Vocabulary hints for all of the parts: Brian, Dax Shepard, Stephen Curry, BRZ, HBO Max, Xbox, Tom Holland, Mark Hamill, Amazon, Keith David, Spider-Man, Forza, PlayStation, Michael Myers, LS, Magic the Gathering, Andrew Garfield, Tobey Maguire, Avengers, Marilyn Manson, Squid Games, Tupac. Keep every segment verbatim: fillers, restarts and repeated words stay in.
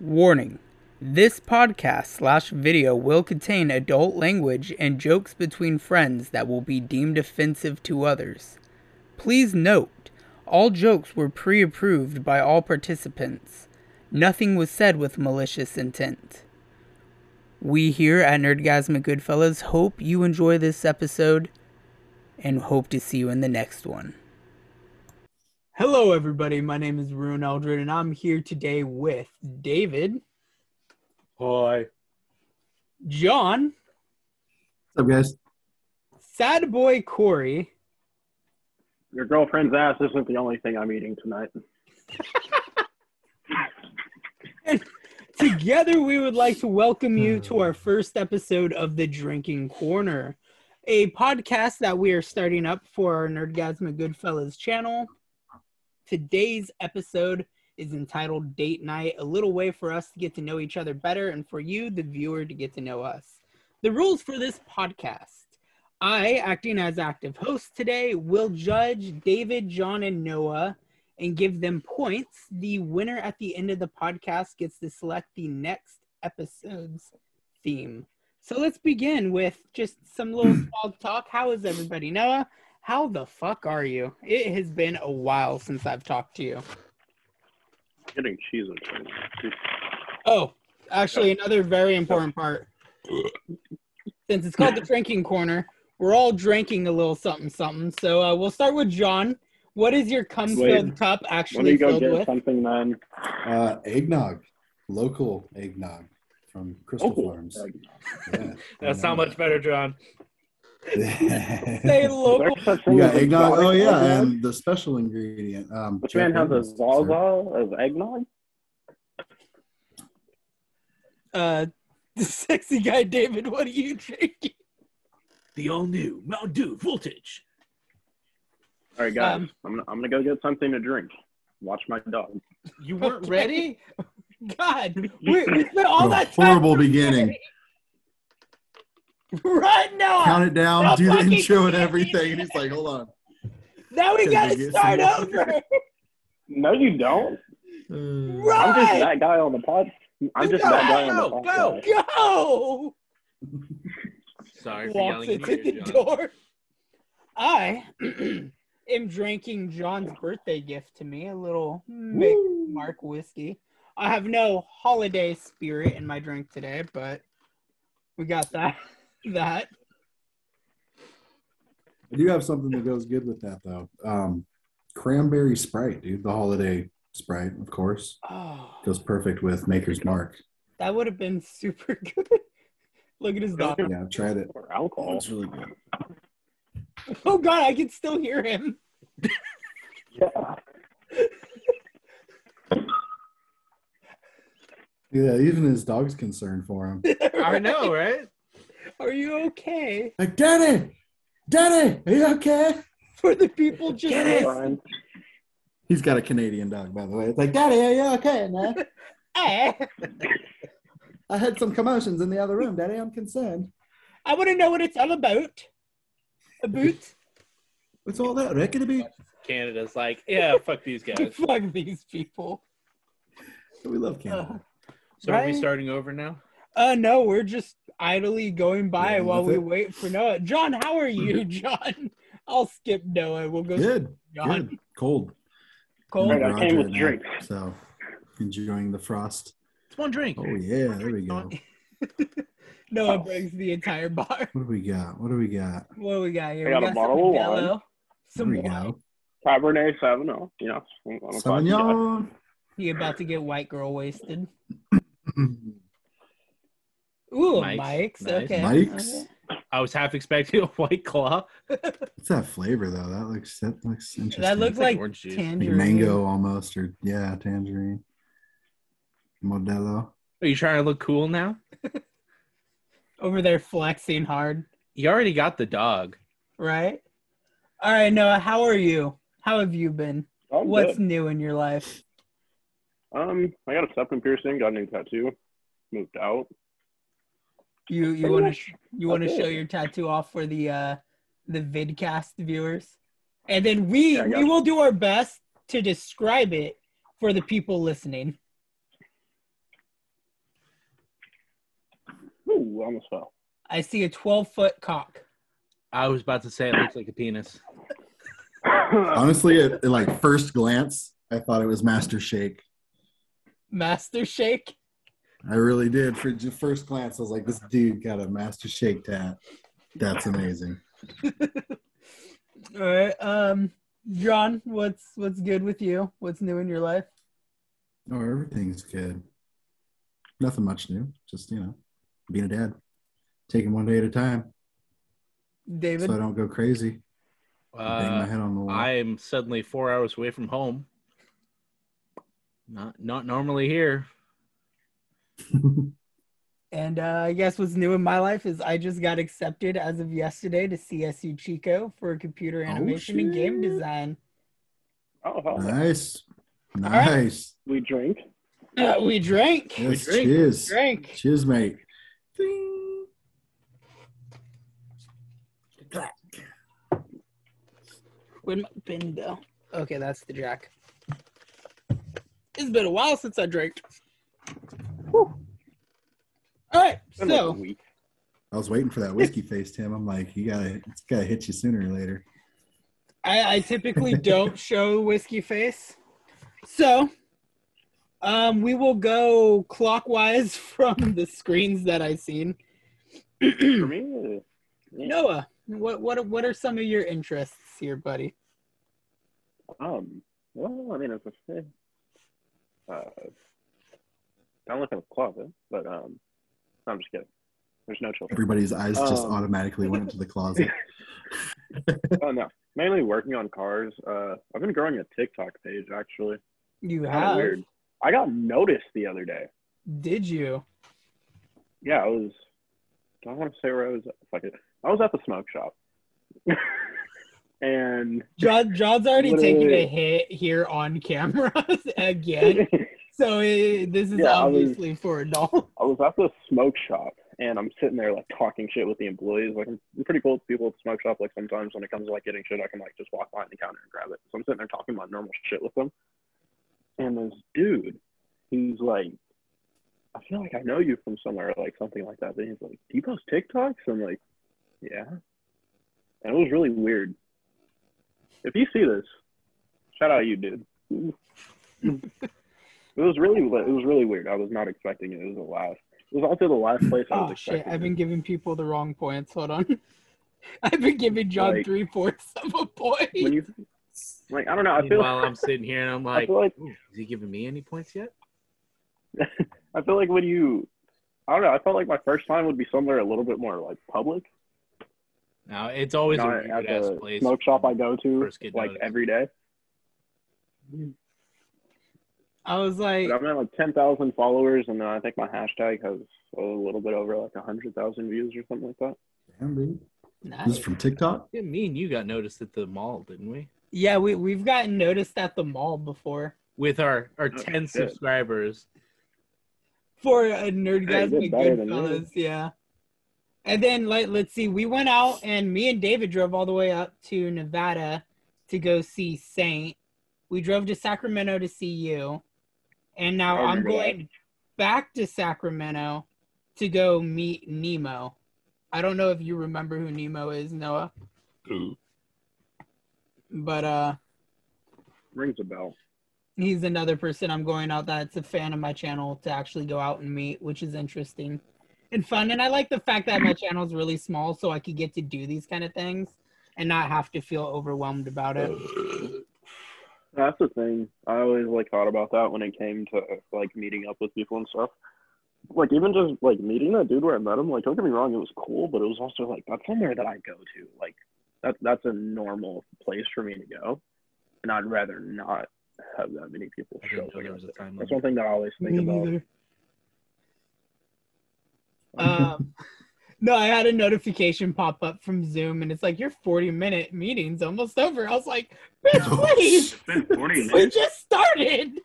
Warning, this podcast slash video will contain adult language and jokes between friends that will be deemed offensive to others. Please note, all jokes were pre-approved by all participants. Nothing was said with malicious intent. We here at Nerdgasmic Goodfellas hope you enjoy this episode and hope to see you in the next one. Hello, everybody. My name is Ryunn Eldred, and I'm here today with David. Hi. John. What's up, guys? Sad boy Corey. Your girlfriend's ass isn't the only thing I'm eating tonight. And together, we would like to welcome you to our first episode of The Drinking Corner, a podcast that we are starting up for our Nerdgasmic Goodfellas channel. Today's episode is entitled Date Night, a little way for us to get to know each other better and for you, the viewer, to get to know us. The rules for this podcast. I, acting as active host today, will judge David, John, and Noah and give them points. The winner at the end of the podcast gets to select the next episode's theme. So let's begin with just some little small talk. How is everybody? Noah? How the fuck are you? It has been a while since I've talked to you. I'm getting cheese on cheese. Oh, actually, another very important part. Since it's called the Drinking Corner, we're all drinking a little something something. So uh, we'll start with John. What is your cum-filled cup actually filled with? Let me go get something, man. Uh, eggnog, local eggnog from Crystal oh. Farms. Yeah, that's not much better, John. Say local. You got eggnog. Oh yeah, and the special ingredient. Um, Which man has a Zaza of eggnog? Uh, the sexy guy, David. What are you drinking? The all new Mountain Dew Voltage. All right, guys. Um, I'm gonna, I'm gonna go get something to drink. Watch my dog. You weren't okay. ready? God, we, we spent all that time. Horrible beginning. Ready. Right now, count it down, no do the intro and everything, and he's like, "Hold on." Now we gotta start over. No, you don't. Mm. Right. I'm just that guy on the pod. I'm just go, that guy go, on the pod. Go, go. Sorry, for walks into the John. door. I am drinking John's birthday gift to me, a little Maker's Mark whiskey. I have no holiday spirit in my drink today, but we got that. That I do have something that goes good with that though. Um, cranberry Sprite, dude. The holiday Sprite, of course. Oh, goes perfect with Maker's Mark. That would have been super good. Look at his dog. Yeah, I've tried it. Or alcohol. It's really good. Oh God, I can still hear him. Yeah. Yeah, even his dog's concerned for him. Right? I know, right? Are you okay? Like, Daddy! Daddy! Are you okay? For the people just... Brian. He's got a Canadian dog, by the way. It's like, Daddy, are you okay, man? I heard some commotions in the other room, Daddy. I'm concerned. I want to know what it's all about. A boot? What's all that record about? Canada's like, yeah, fuck these guys. Fuck these people. We love Canada. Uh, so right? Are we starting over now? Uh, no, we're just idly going by yeah, while we it. wait for Noah. John, how are you, John? I'll skip Noah. We'll go. Good. John. Good. Cold. Cold. Right, I came with now, drink. So enjoying the frost. It's one drink. Oh yeah, there we go. Noah oh. brings the entire bar. What do we got? What do we got? What do we got here? I got, we got a bottle of wine. Some there we wine. Go. Cabernet Sauvignon. You know, Sauvignon. You about to get white girl wasted. Ooh, Mike's. Mike's. Nice. Okay. Mike's. Okay. I was half expecting a White Claw. What's that flavor though? That looks that looks interesting. That looks like, like tangerine, like mango almost, or yeah, tangerine. Modelo. Are you trying to look cool now? Over there flexing hard. You already got the dog, right? All right, Noah. How are you? How have you been? I'm What's good. new in your life? Um, I got a septum piercing. Got a new tattoo. Moved out. You you want to you want to show your tattoo off for the uh, the vidcast viewers, and then we yeah, we will do our best to describe it for the people listening. Ooh, almost fell. I see a twelve-foot cock. I was about to say it looks like a penis. Honestly, at, at like first glance, I thought it was Master Shake. Master Shake? I really did. For just first glance, I was like, this dude got a Master Shake tat. That's amazing. All right. Um, John, what's what's good with you? What's new in your life? Oh, everything's good. Nothing much new. Just, you know, being a dad. Taking one day at a time. David? So I don't go crazy. Uh, bang my head on the wall. I'm suddenly four hours away from home. Not not normally here. And uh, I guess what's new in my life is I just got accepted as of yesterday to C S U Chico for computer animation oh, and game design. Oh, well. Nice. Nice. Right. We drink. Uh, we drink. Yes, we drink. Cheers. We drink. Cheers, mate. Ding. Where'd my bin go? Okay, that's the jack. It's been a while since I drank. Whew. All right, so I was waiting for that whiskey face, Tim. I'm like, you gotta, it's gotta hit you sooner or later. I, I typically don't show whiskey face, so um, we will go clockwise from the screens that I've seen. Noah, what what what are some of your interests here, buddy? Um, well, I mean, as I said, uh, I'm looking at the closet, but um. I'm just kidding. There's no children. Everybody's eyes just um, automatically went into the closet. Oh, no. Mainly working on cars. Uh, I've been growing a TikTok page, actually. You Kinda have? Weird. I got noticed the other day. Did you? Yeah, I was... I don't want to say where I was. Fuck it. I was at the smoke shop. And... John, John's already taking a hit here on camera again. So it, this is yeah, obviously was, for adults. I was at the smoke shop, and I'm sitting there, like, talking shit with the employees. Like, I'm pretty cool with people at the smoke shop. Like, sometimes when it comes to, like, getting shit, I can, like, just walk behind the counter and grab it. So I'm sitting there talking about normal shit with them. And this dude, he's like, I feel like I know you from somewhere, like, something like that. But he's like, do you post TikToks? I'm like, yeah. And it was really weird. If you see this, shout out you, dude. It was really, it was really weird. I was not expecting it. It was the last. It was also the last place I was oh, expecting. Oh shit! I've been giving people the wrong points. Hold on. I've been giving John like, three fourths of a point. When you, like I don't know. I feel while like, I'm sitting here and I'm like, like is he giving me any points yet? I feel like when you, I don't know. I felt like my first time would be somewhere a little bit more like public. No, it's always not a weird ass place. Smoke shop I go to like noticed. every day. I was like... But I'm at like ten thousand followers, and I think my hashtag has a little bit over like one hundred thousand views or something like that. Damn, dude. Nice. This is from TikTok? Yeah, me and you got noticed at the mall, didn't we? Yeah, we, we've gotten noticed at the mall before. With our, our oh, ten shit. subscribers. For a Nerdgasmic Goodfellas, yeah. And then, like, let's see, we went out, and me and David drove all the way up to Nevada to go see Saint. We drove to Sacramento to see you. And now I'm going that. back to Sacramento to go meet Nemo. I don't know if you remember who Nemo is, Noah. Ooh. But, uh... rings a bell. He's another person I'm going out that's a fan of my channel to actually go out and meet, which is interesting and fun. And I like the fact that my channel is really small, so I could get to do these kind of things and not have to feel overwhelmed about it. That's the thing. I always, like, thought about that when it came to, like, meeting up with people and stuff. Like, even just, like, meeting that dude where I met him, like, don't get me wrong, it was cool, but it was also, like, that's somewhere that I go to. Like, that, that's a normal place for me to go, and I'd rather not have that many people show up. That's one thing that I always think about. Um, no, I had a notification pop up from Zoom, and it's like, your forty-minute meeting's almost over. I was like, bitch, please. forty minutes. We just started.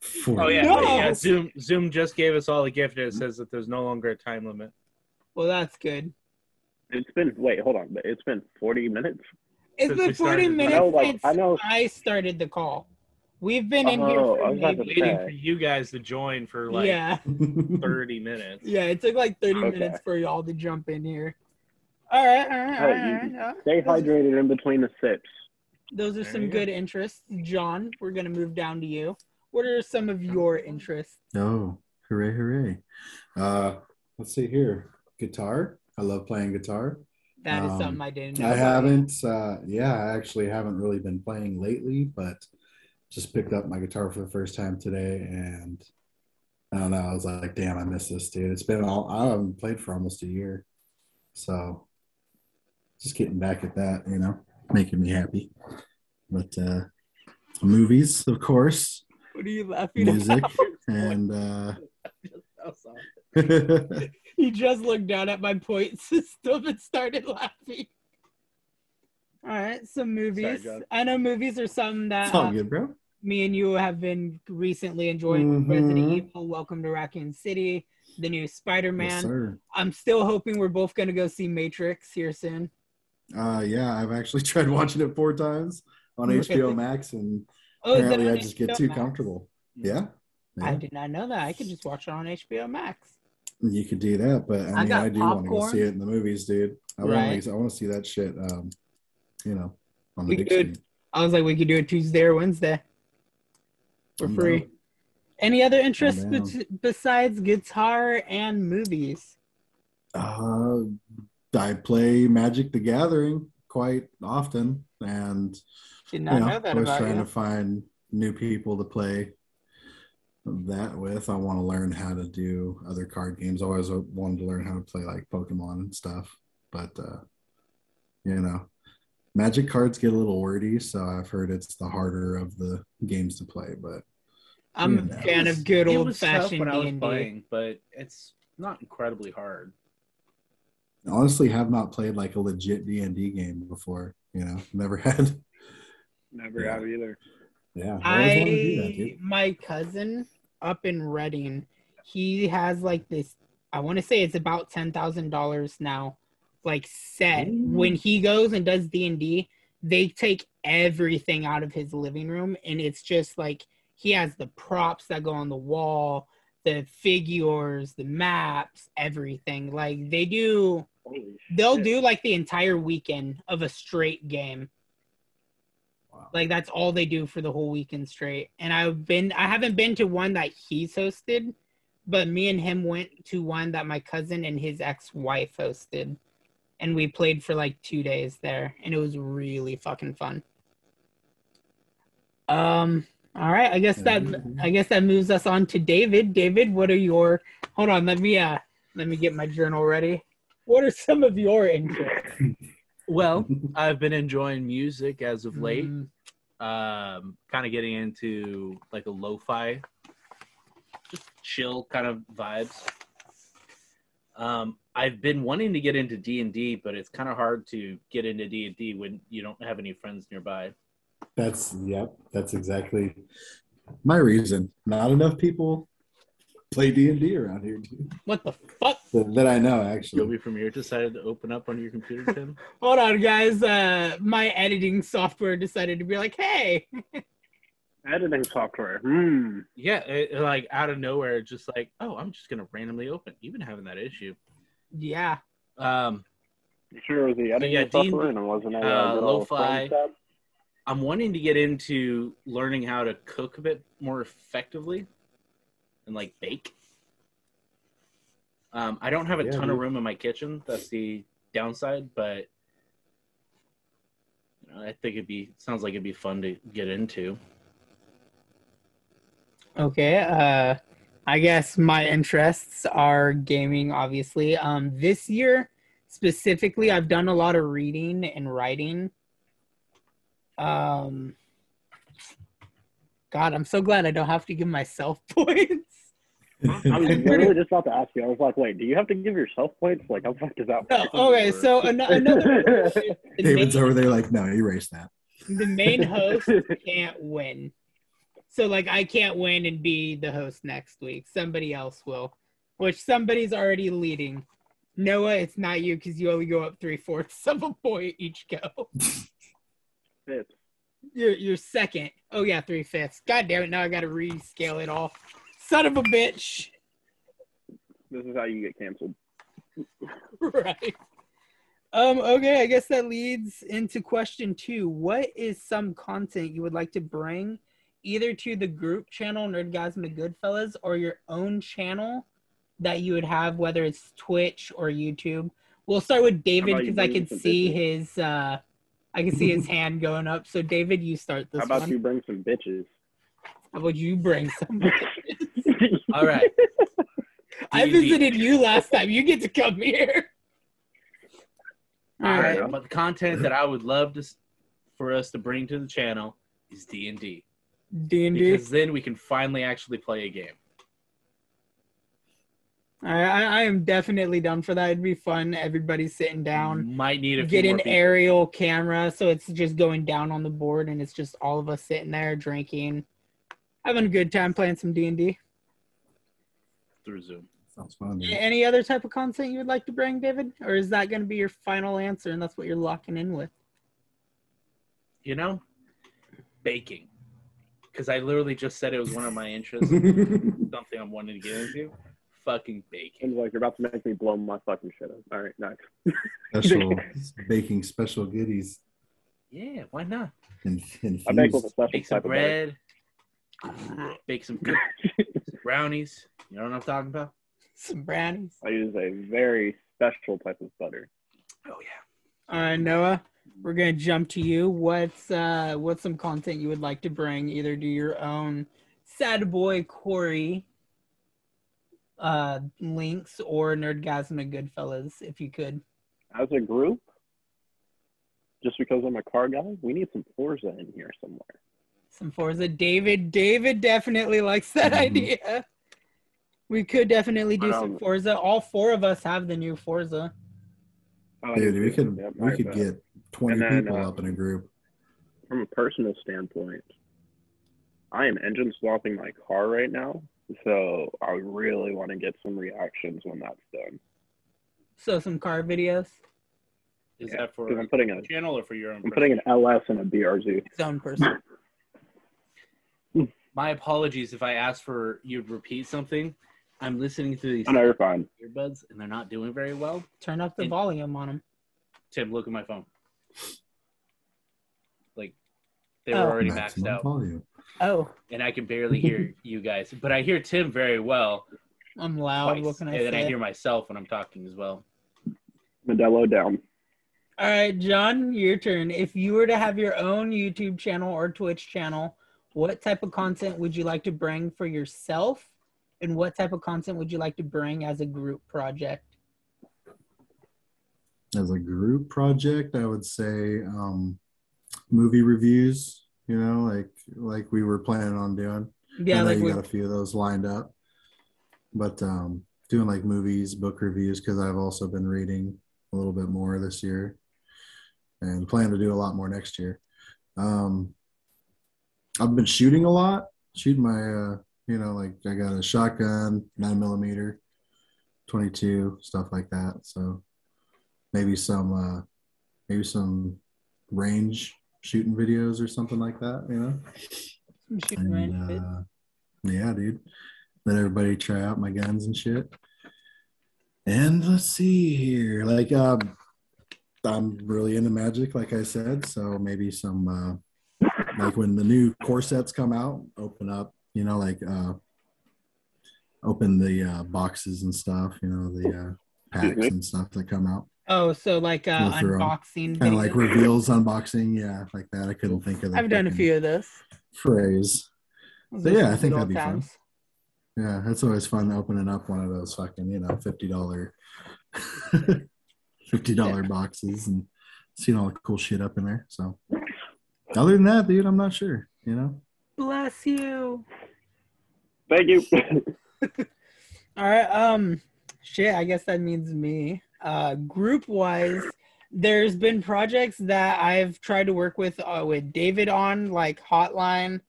forty. Oh, yeah, no. yeah. Zoom Zoom just gave us all a gift, and it says that there's no longer a time limit. Well, that's good. It's been, wait, hold on. It's been forty minutes? It's been forty minutes I know, like, since I, know, I started the call. We've been in oh, here for maybe waiting for you guys to join for like yeah. thirty minutes. Yeah, it took like thirty okay. minutes for y'all to jump in here. All right, all right, all right. All right, all right. Stay hydrated in between the sips. Those are there some good go. interests. John, we're going to move down to you. What are some of your interests? Oh, hooray, hooray. Uh, let's see here. Guitar. I love playing guitar. That is um, something I didn't know. I haven't, uh, yeah, I actually haven't really been playing lately, but just picked up my guitar for the first time today, and I don't know, I was like, damn, I miss this, dude. It's been all, I haven't played for almost a year, so just getting back at that, you know, making me happy. But uh, movies, of course. What are you laughing at? Music, and... Uh, he just looked down at my points system and started laughing. All right, some movies. Sorry, I know movies are something that it's all um, good, bro. Me and you have been recently enjoying mm-hmm. Resident Evil, Welcome to Raccoon City, the new Spider-Man. Yes, I'm still hoping we're both going to go see Matrix here soon. Uh, yeah, I've actually tried watching it four times on H B O Max, and oh, apparently I just H B O get too Max? comfortable. Yeah. Yeah. I did not know that. I could just watch it on H B O Max. You could do that, but I mean, I, I do want to go see it in the movies, dude. I right. want to see that shit, um, you know, on the we big could, screen. I was like, we could do it Tuesday or Wednesday. We're I'm free. Down. Any other interests be- besides guitar and movies? Uh, I play Magic the Gathering quite often, and did not you know, know that I was about trying you. to find new people to play that with. I want to learn how to do other card games. I always wanted to learn how to play like Pokemon and stuff, but uh you know, Magic cards get a little wordy, so I've heard it's the harder of the games to play. But I'm you know, a fan was, of good old-fashioned D and D, but it's not incredibly hard. I honestly have not played like a legit D and D game before, you know. Never had never yeah. have either. Yeah, I, I do that, dude. My cousin up in Reading, he has like this, I want to say it's about ten thousand dollars now, like set. Ooh. When he goes and does D and D, they take everything out of his living room, and it's just like, he has the props that go on the wall, the figures, the maps, everything. Like they do, Holy they'll shit. do like the entire weekend of a straight game. Like that's all they do for the whole weekend straight. And I've been, I haven't been to one that he's hosted, but me and him went to one that my cousin and his ex-wife hosted, and we played for like two days there, and it was really fucking fun. Um, all right, I guess that, I guess that moves us on to David. David, what are your? Hold on, let me uh, let me get my journal ready. What are some of your interests? Well, I've been enjoying music as of late. Mm-hmm. Um, kind of getting into like a lo-fi, just chill kind of vibes. Um, I've been wanting to get into D and D, but it's kind of hard to get into D and D when you don't have any friends nearby. That's, yep, that's exactly my reason. Not enough people play D and D around here, dude. What the fuck? That I know, actually. You'll be from here decided to open up on your computer, Tim? Hold on, guys. Uh, my editing software decided to be like, hey. Editing software. Hmm. Yeah, it, like out of nowhere, just like, oh, I'm just going to randomly open. You've been having that issue. Yeah. Um, you sure it was the editing yeah, software and it wasn't a uh, lo-fi. I'm wanting to get into learning how to cook a bit more effectively. And like bake. Um, I don't have a yeah, ton dude. of room in my kitchen. That's the downside, but you know, I think it'd be sounds like it'd be fun to get into. Okay, uh, I guess my interests are gaming, obviously. Um, this year specifically, I've done a lot of reading and writing. Um, God, I'm so glad I don't have to give myself points. I was literally just about to ask you. I was like, wait, do you have to give yourself points? Like, how fucked is that? No, okay, work? so an- another... David's main, over there like, no, erase that. The main host can't win. So, like, I can't win and be the host next week. Somebody else will, which somebody's already leading. Noah, it's not you because you only go up three-fourths of a point each go. Fifth. You're, you're second. Oh, yeah, three-fifths. God damn it, now I got to rescale it all. Son of a bitch. This is how you get canceled. Right. Um, okay, I guess that leads into question two. What is some content you would like to bring either to the group channel, Nerdgasmic Goodfellas, or your own channel that you would have, whether it's Twitch or YouTube? We'll start with David because I can see his... Uh, I can see his hand going up. So, David, you start this one. How about one. you bring some bitches? How about you bring some bitches? All right. I visited you last time. You get to come here. All right. All right. But the content that I would love to, for us to bring to the channel is D and D. D and D? Because then we can finally actually play a game. I, I am definitely down for that. It'd be fun. Everybody's sitting down. Might need a get an aerial camera, so it's just going down on the board, and it's just all of us sitting there drinking, having a good time playing some D and D through Zoom. Sounds fun. Dude. Any other type of content you would like to bring, David, or is that going to be your final answer, and that's what you're locking in with? You know, baking, because I literally just said it was one of my interests, something I'm wanting to get into. Fucking baking. Like, you're about to make me blow my fucking shit up. All right, nice. Special baking special goodies. Yeah, why not? And, and I bake with a special bake some bread. Bake some brownies. You know what I'm talking about? Some brownies. I use a very special type of butter. Oh yeah. All right, Noah. We're gonna jump to you. What's uh, what's some content you would like to bring? Either do your own sad boy Corey uh links or Nerdgasmic Goodfellas if you could. As a group, just because I'm a car guy, we need some Forza in here somewhere. Some Forza. David David definitely likes that mm-hmm. idea. We could definitely do some Forza. All four of us have the new Forza. Oh, dude, we could yep, we could right, get twenty then, people uh, up in a group. From a personal standpoint, I am engine swapping my car right now. So I really want to get some reactions when that's done. So some car videos? Is yeah, that for I'm putting a channel or for your own? I'm person? putting an L S and a B R Z. His own person. My apologies if I asked for you to repeat something. I'm listening to these oh, no, you're fine. earbuds and they're not doing very well. Turn up the and volume on them. Tim, look at my phone. Like, they were oh. already maxed out. Volume. Oh, and I can barely hear you guys, but I hear Tim very well. I'm loud. Twice. What can I and say? And then I hear myself when I'm talking as well. Modelo down. All right, John, your turn. If you were to have your own YouTube channel or Twitch channel, what type of content would you like to bring for yourself, and what type of content would you like to bring as a group project? As a group project, I would say um, movie reviews. You know, like like we were planning on doing. Yeah, I like you we got a few of those lined up. But um, doing like movies, book reviews, because I've also been reading a little bit more this year, and plan to do a lot more next year. Um, I've been shooting a lot, shooting my, uh, you know, like I got a shotgun, nine millimeter, twenty-two, stuff like that. So maybe some, uh, maybe some range. Shooting videos or something like that, you know. Shooting and, uh, yeah, dude. Let everybody try out my guns and shit. And let's see here. Like, um, I'm really into magic, like I said. So maybe some, uh, like when the new core sets come out, open up, you know, like uh, open the uh, boxes and stuff, you know, the uh, packs and stuff that come out. Oh, so like uh, unboxing. Kind of like reveals, unboxing, yeah, like that. I couldn't think of that. I've done a few of those. Phrase. So yeah, I think that'd be fun. Yeah, that's always fun opening up one of those fucking, you know, fifty dollar fifty dollar yeah. boxes and seeing all the cool shit up in there. So other than that, dude, I'm not sure, you know? Bless you. Thank you. All right, um, shit, I guess that means me. Uh, group wise, there's been projects that I've tried to work with uh, with David on, like Hotline.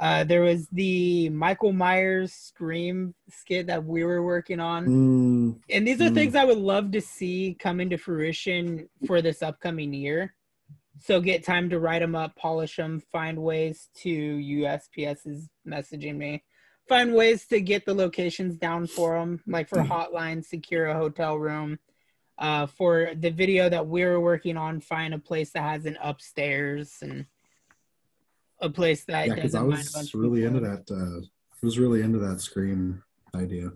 Uh, there was the Michael Myers Scream skit that we were working on. Mm. And these are mm. things I would love to see come into fruition for this upcoming year. So get time to write them up, polish them, find ways to, U S P S is messaging me, find ways to get the locations down for them, like for Hotline, secure a hotel room. Uh, for the video that we were working on, find a place that has an upstairs and a place that yeah, doesn't I was mind a bunch really of into that. Uh, I was really into that Scream idea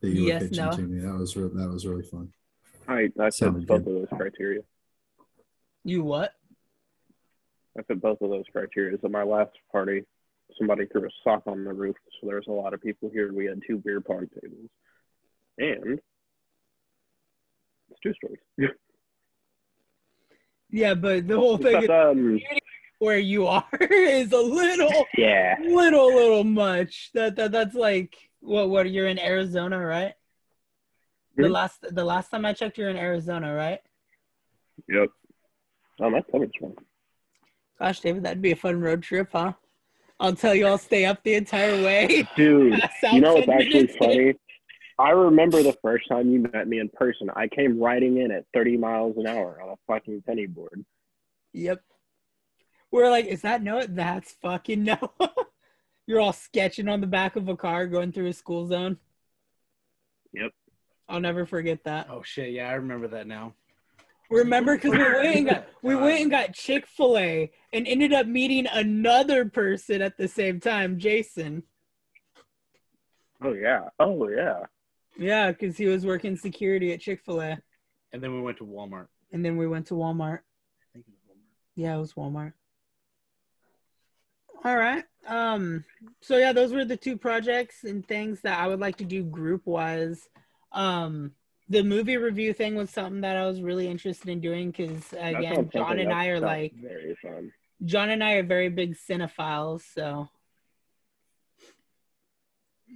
that you yes, were pitching no. to me. That was re- that was really fun. I I said both of those criteria. You what? I fit both of those criteria. At my last party, somebody threw a sock on the roof, so there was a lot of people here. We had two beer pong tables, and it's two stories. Yeah, but the whole thing but, is um, where you are is a little, yeah, little, little much. That, that that's like what? What you're in Arizona, right? Mm-hmm. The last the last time I checked, you're in Arizona, right? Yep. Oh, that's so much fun. Gosh, David, that'd be a fun road trip, huh? I'll tell you, I'll stay up the entire way. Dude, you know what's actually funny? I remember the first time you met me in person. I came riding in at thirty miles an hour on a fucking penny board. Yep. We're like, is that Noah? That's fucking Noah. You're all sketching on the back of a car going through a school zone. Yep. I'll never forget that. Oh, shit. Yeah, I remember that now. Remember, because we went and got we went and got Chick-fil-A and ended up meeting another person at the same time, Jason. Oh yeah! Oh yeah! Yeah, because he was working security at Chick-fil-A. And then we went to Walmart. And then we went to Walmart. I think it was Walmart. Yeah, it was Walmart. All right. Um. So yeah, those were the two projects and things that I would like to do group-wise. Um. The movie review thing was something that I was really interested in doing because, again, John and I are like, very fun. John and I are very big cinephiles, so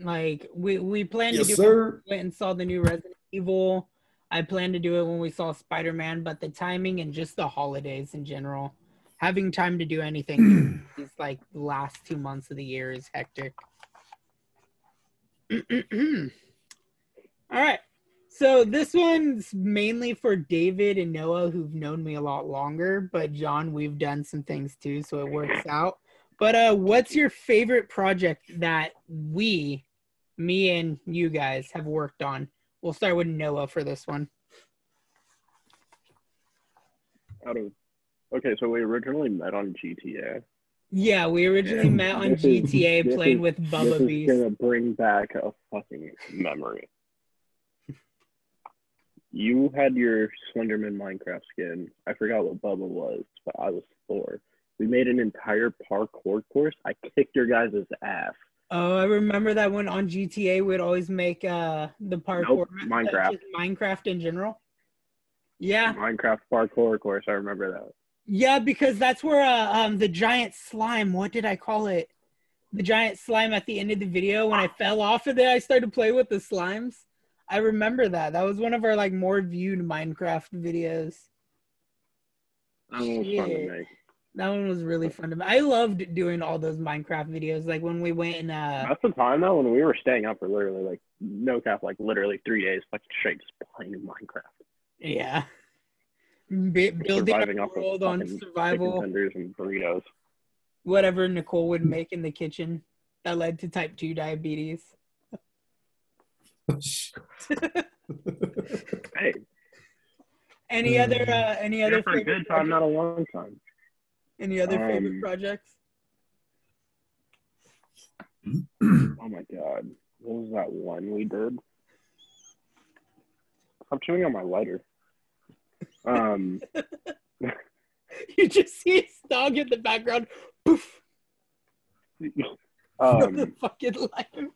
like we we plan yes, to do sir. It when we went and saw the new Resident Evil. I plan to do it when we saw Spider-Man, but the timing and just the holidays in general, having time to do anything these like last two months of the year is hectic. All right. So this one's mainly for David and Noah, who've known me a lot longer, but John, we've done some things too, so it works out. But uh, what's your favorite project that we, me and you guys, have worked on? We'll start with Noah for this one. Out of, okay, so we originally met on G T A. Yeah, we originally and met on G T A is, playing is, with Bubba this Beast. This is going to bring back a fucking memory. You had your Slenderman Minecraft skin. I forgot what Bubba was, but I was Thor. We made an entire parkour course. I kicked your guys' ass. Oh, I remember that one on G T A. We'd always make uh, the parkour. Nope, Minecraft. Minecraft in general. Yeah. Minecraft parkour course. I remember that. Yeah, because that's where uh, um, the giant slime, what did I call it? The giant slime at the end of the video. When I fell off of it, I started to play with the slimes. I remember that. That was one of our like more viewed Minecraft videos. That one was fun to make. That one was really fun to make. I loved doing all those Minecraft videos. Like when we went and uh that's the time though when we were staying up for literally like no cap, like literally three days like straight just playing Minecraft. Yeah. B- building a world on survival. Chicken tenders and burritos. Whatever Nicole would make in the kitchen that led to type two diabetes. Hey. Any other uh, any other for a good time, projects? Not a long time. Any other um, favorite projects? Oh my god. What was that one we did? I'm chewing on my lighter. Um You just see his dog in the background. Poof. Um the fucking lighter.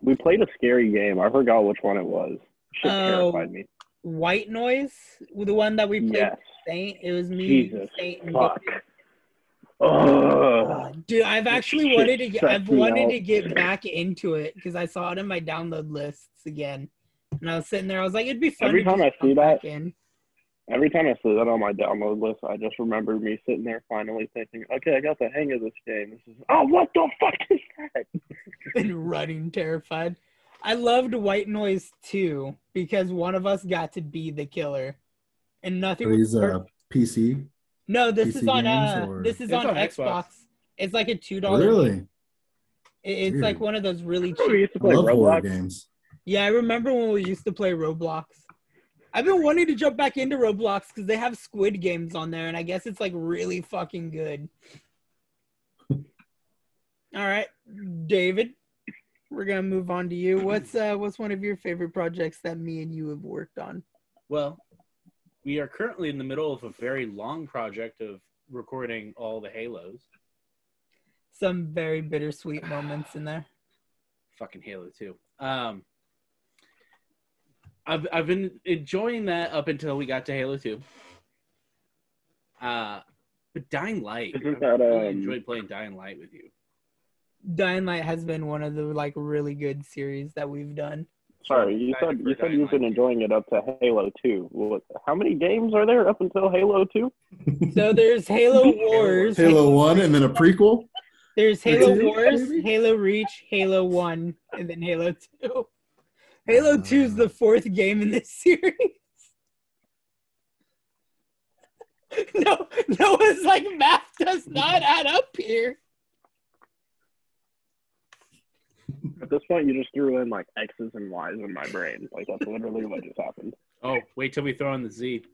We played a scary game. I forgot which one it was. Shit uh, terrified me. White Noise? The one that we played yes. with Saint? It was me, Jesus, Saint, and fuck. Uh, Dude, I've actually wanted to get, I've wanted out. to get back into it because I saw it in my download lists again. And I was sitting there, I was like, it'd be fun every to time I see that, in. Every time I see that on my download list, I just remember me sitting there finally thinking, okay, I got the hang of this game. This is, oh, what the fuck is that? And running terrified. I loved White Noise too because one of us got to be the killer. And nothing was... He's a P C? No, this P C is on uh, or... this is on, on Xbox. Xbox. It's like a two dollar. Really? Game. It's Dude. like one of those really cheap. We used to play Roblox games. Yeah, I remember when we used to play Roblox. I've been wanting to jump back into Roblox because they have Squid Games on there, and I guess it's like really fucking good. All right, David, we're gonna move on to you. What's uh, what's one of your favorite projects that me and you have worked on? Well, we are currently in the middle of a very long project of recording all the Halos. Some very bittersweet moments in there. Fucking Halo two. Um, I've I've been enjoying that up until we got to Halo two. Uh, but Dying Light. Isn't that, I really um... enjoyed playing Dying Light with you. Dying Light has been one of the like really good series that we've done. Sorry, you said you said you've been enjoying it up to Halo two. Well, how many games are there up until Halo two? So there's Halo Wars, Halo one, and then a prequel. There's Halo Wars, Halo Reach, Halo one, and then Halo two. Halo two is the fourth game in this series. No, no, it's like math does not add up here. At this point, you just threw in, like, X's and Y's in my brain. Like, that's literally what just happened. Oh, wait till we throw in the Z.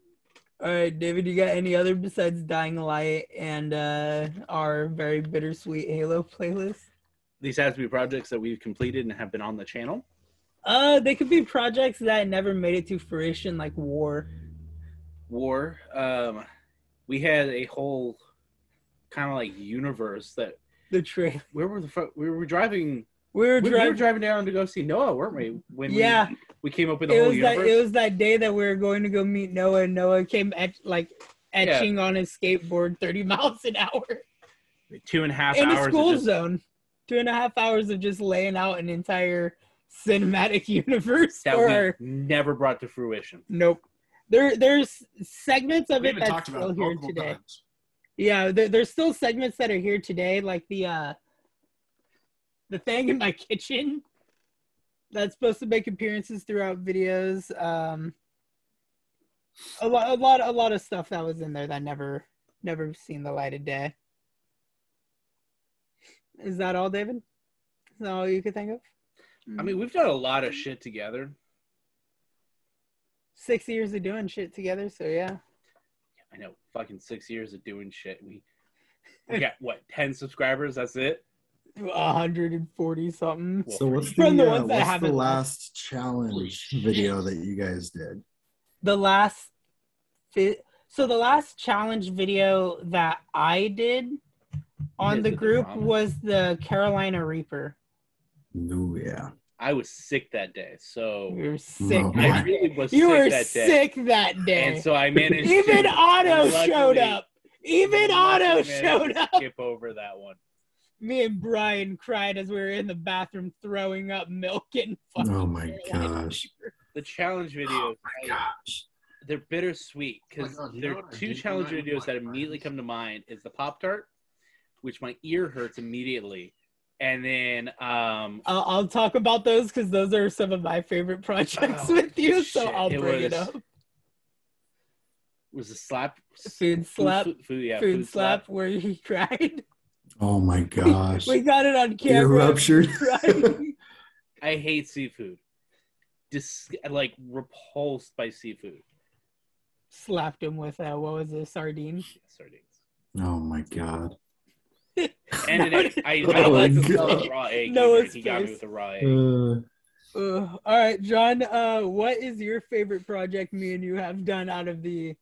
All right, David, you got any other besides Dying Light and uh, our very bittersweet Halo playlist? These have to be projects that we've completed and have been on the channel? Uh, they could be projects that never made it to fruition, like War. War. Um, we had a whole kind of, like, universe that... The trail. Where were the fuck? We were driving... We were, we, dri- we were driving down to go see Noah, weren't we? When yeah. we, we came up with the it whole was universe. That, it was that day that we were going to go meet Noah, and Noah came et- like etching yeah. on his skateboard thirty miles an hour. Two and a half In hours. In a school just... zone. Two and a half hours of just laying out an entire cinematic universe. That or... we never brought to fruition. Nope. There, There's segments of we it that's still it here today. Times. Yeah, there, there's still segments that are here today, like the... Uh, The thing in my kitchen that's supposed to make appearances throughout videos. Um, a lot, a lot, a lot of stuff that was in there that never, never seen the light of day. Is that all, David? Is that all you could think of? I mean, we've done a lot of shit together. Six years of doing shit together, so yeah. I know, fucking six years of doing shit. We, we got what, ten subscribers? That's it. one hundred forty something. So what's the, the, uh, what's the last challenge video that you guys did? The last fi- so the last challenge video that I did on the group was the Carolina Reaper. Oh yeah. I was sick that day, so you were sick. I really was you sick were that day. sick that day, and so I managed. Even Otto showed up. Even Otto showed up. Skip over that one. Me and Brian cried as we were in the bathroom throwing up milk and fucking. Oh my gosh! The challenge videos, oh my gosh. they're bittersweet because oh there are two challenge videos that immediately come to mind: is the Pop Tart, which my ear hurts immediately, and then um, I'll, I'll talk about those because those are some of my favorite projects oh, with you. Shit. So I'll it bring was, it up. Was a slap food slap food, food, yeah, food, food slap, slap where he cried. Oh my gosh! We got it on camera. Ear ruptured. I hate seafood. Dis- like repulsed by seafood. Slapped him with uh, what was it? Sardines. Sardines. Oh my god! And an egg. I, I oh like the raw egg. No, he got me with a raw egg. Uh, uh, all right, John. Uh, what is your favorite project me and you have done out of the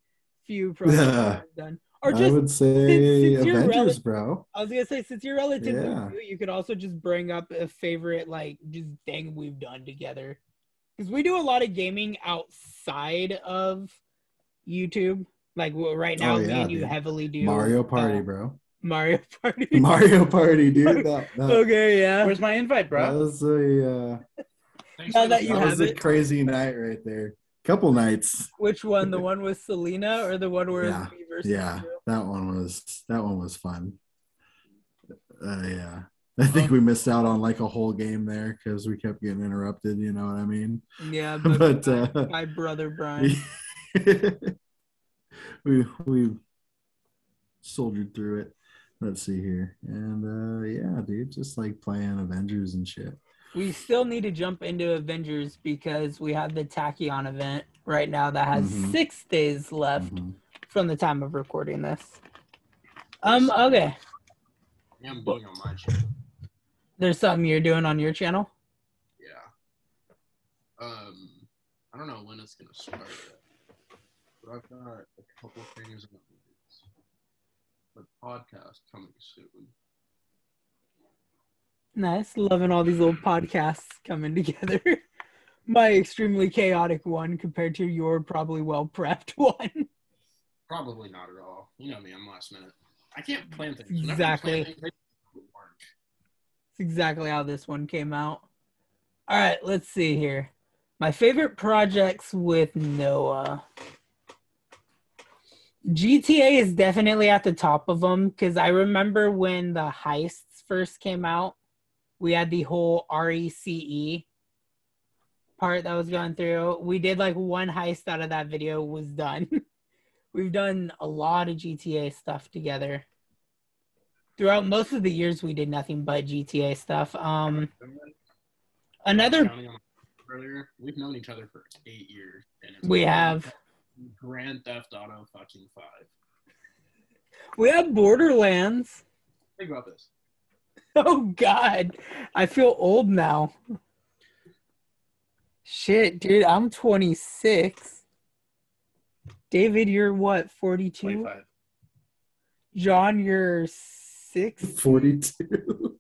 few projects yeah. I've done? Or just, I would say since, since Avengers, rel- bro. I was going to say, since you're relatively yeah. new, you could also just bring up a favorite, like, just thing we've done together. Because we do a lot of gaming outside of YouTube. Like, well, right now, oh, yeah, me and dude. you heavily do. Mario Party, uh, bro. Mario Party. Mario Party, dude. That, that, okay, yeah. Where's my invite, bro? That was a, uh, now that you that have was it. a crazy night right there. Couple nights. Which one? The one with Selena or the one where yeah, it's me versus yeah, you? that one was that one was fun. Uh, yeah, I think we missed out on like a whole game there because we kept getting interrupted. You know what I mean? Yeah, but, but uh, my brother Brian. we we soldiered through it. Let's see here. And uh, yeah, dude, just like playing Avengers and shit. We still need to jump into Avengers because we have the Tachyon event right now that has mm-hmm. six days left mm-hmm. from the time of recording this. Um, okay. Yeah, I'm doing on my channel. There's something you're doing on your channel? Yeah. Um, I don't know when it's going to start yet, but I've got a couple things on the podcast coming soon. Nice. Loving all these little podcasts coming together. My extremely chaotic one compared to your probably well-prepped one. Probably not at all. You know me, I'm last minute. I can't plan things. Exactly. Plan things. That's exactly how this one came out. All right, let's see here. My favorite projects with Noah. G T A is definitely at the top of them because I remember when the heists first came out, we had the whole R E C E part that was going through. We did like one heist out of that video was done. We've done a lot of G T A stuff together. Throughout most of the years, we did nothing but G T A stuff. Um, another... Earlier, we've known each other for eight years. And we have... Grand Theft Auto fucking five. We have Borderlands. Think about this. Oh, God. I feel old now. Shit, dude. I'm twenty-six. David, you're what, forty-two? twenty-five. John, you're six? forty-two.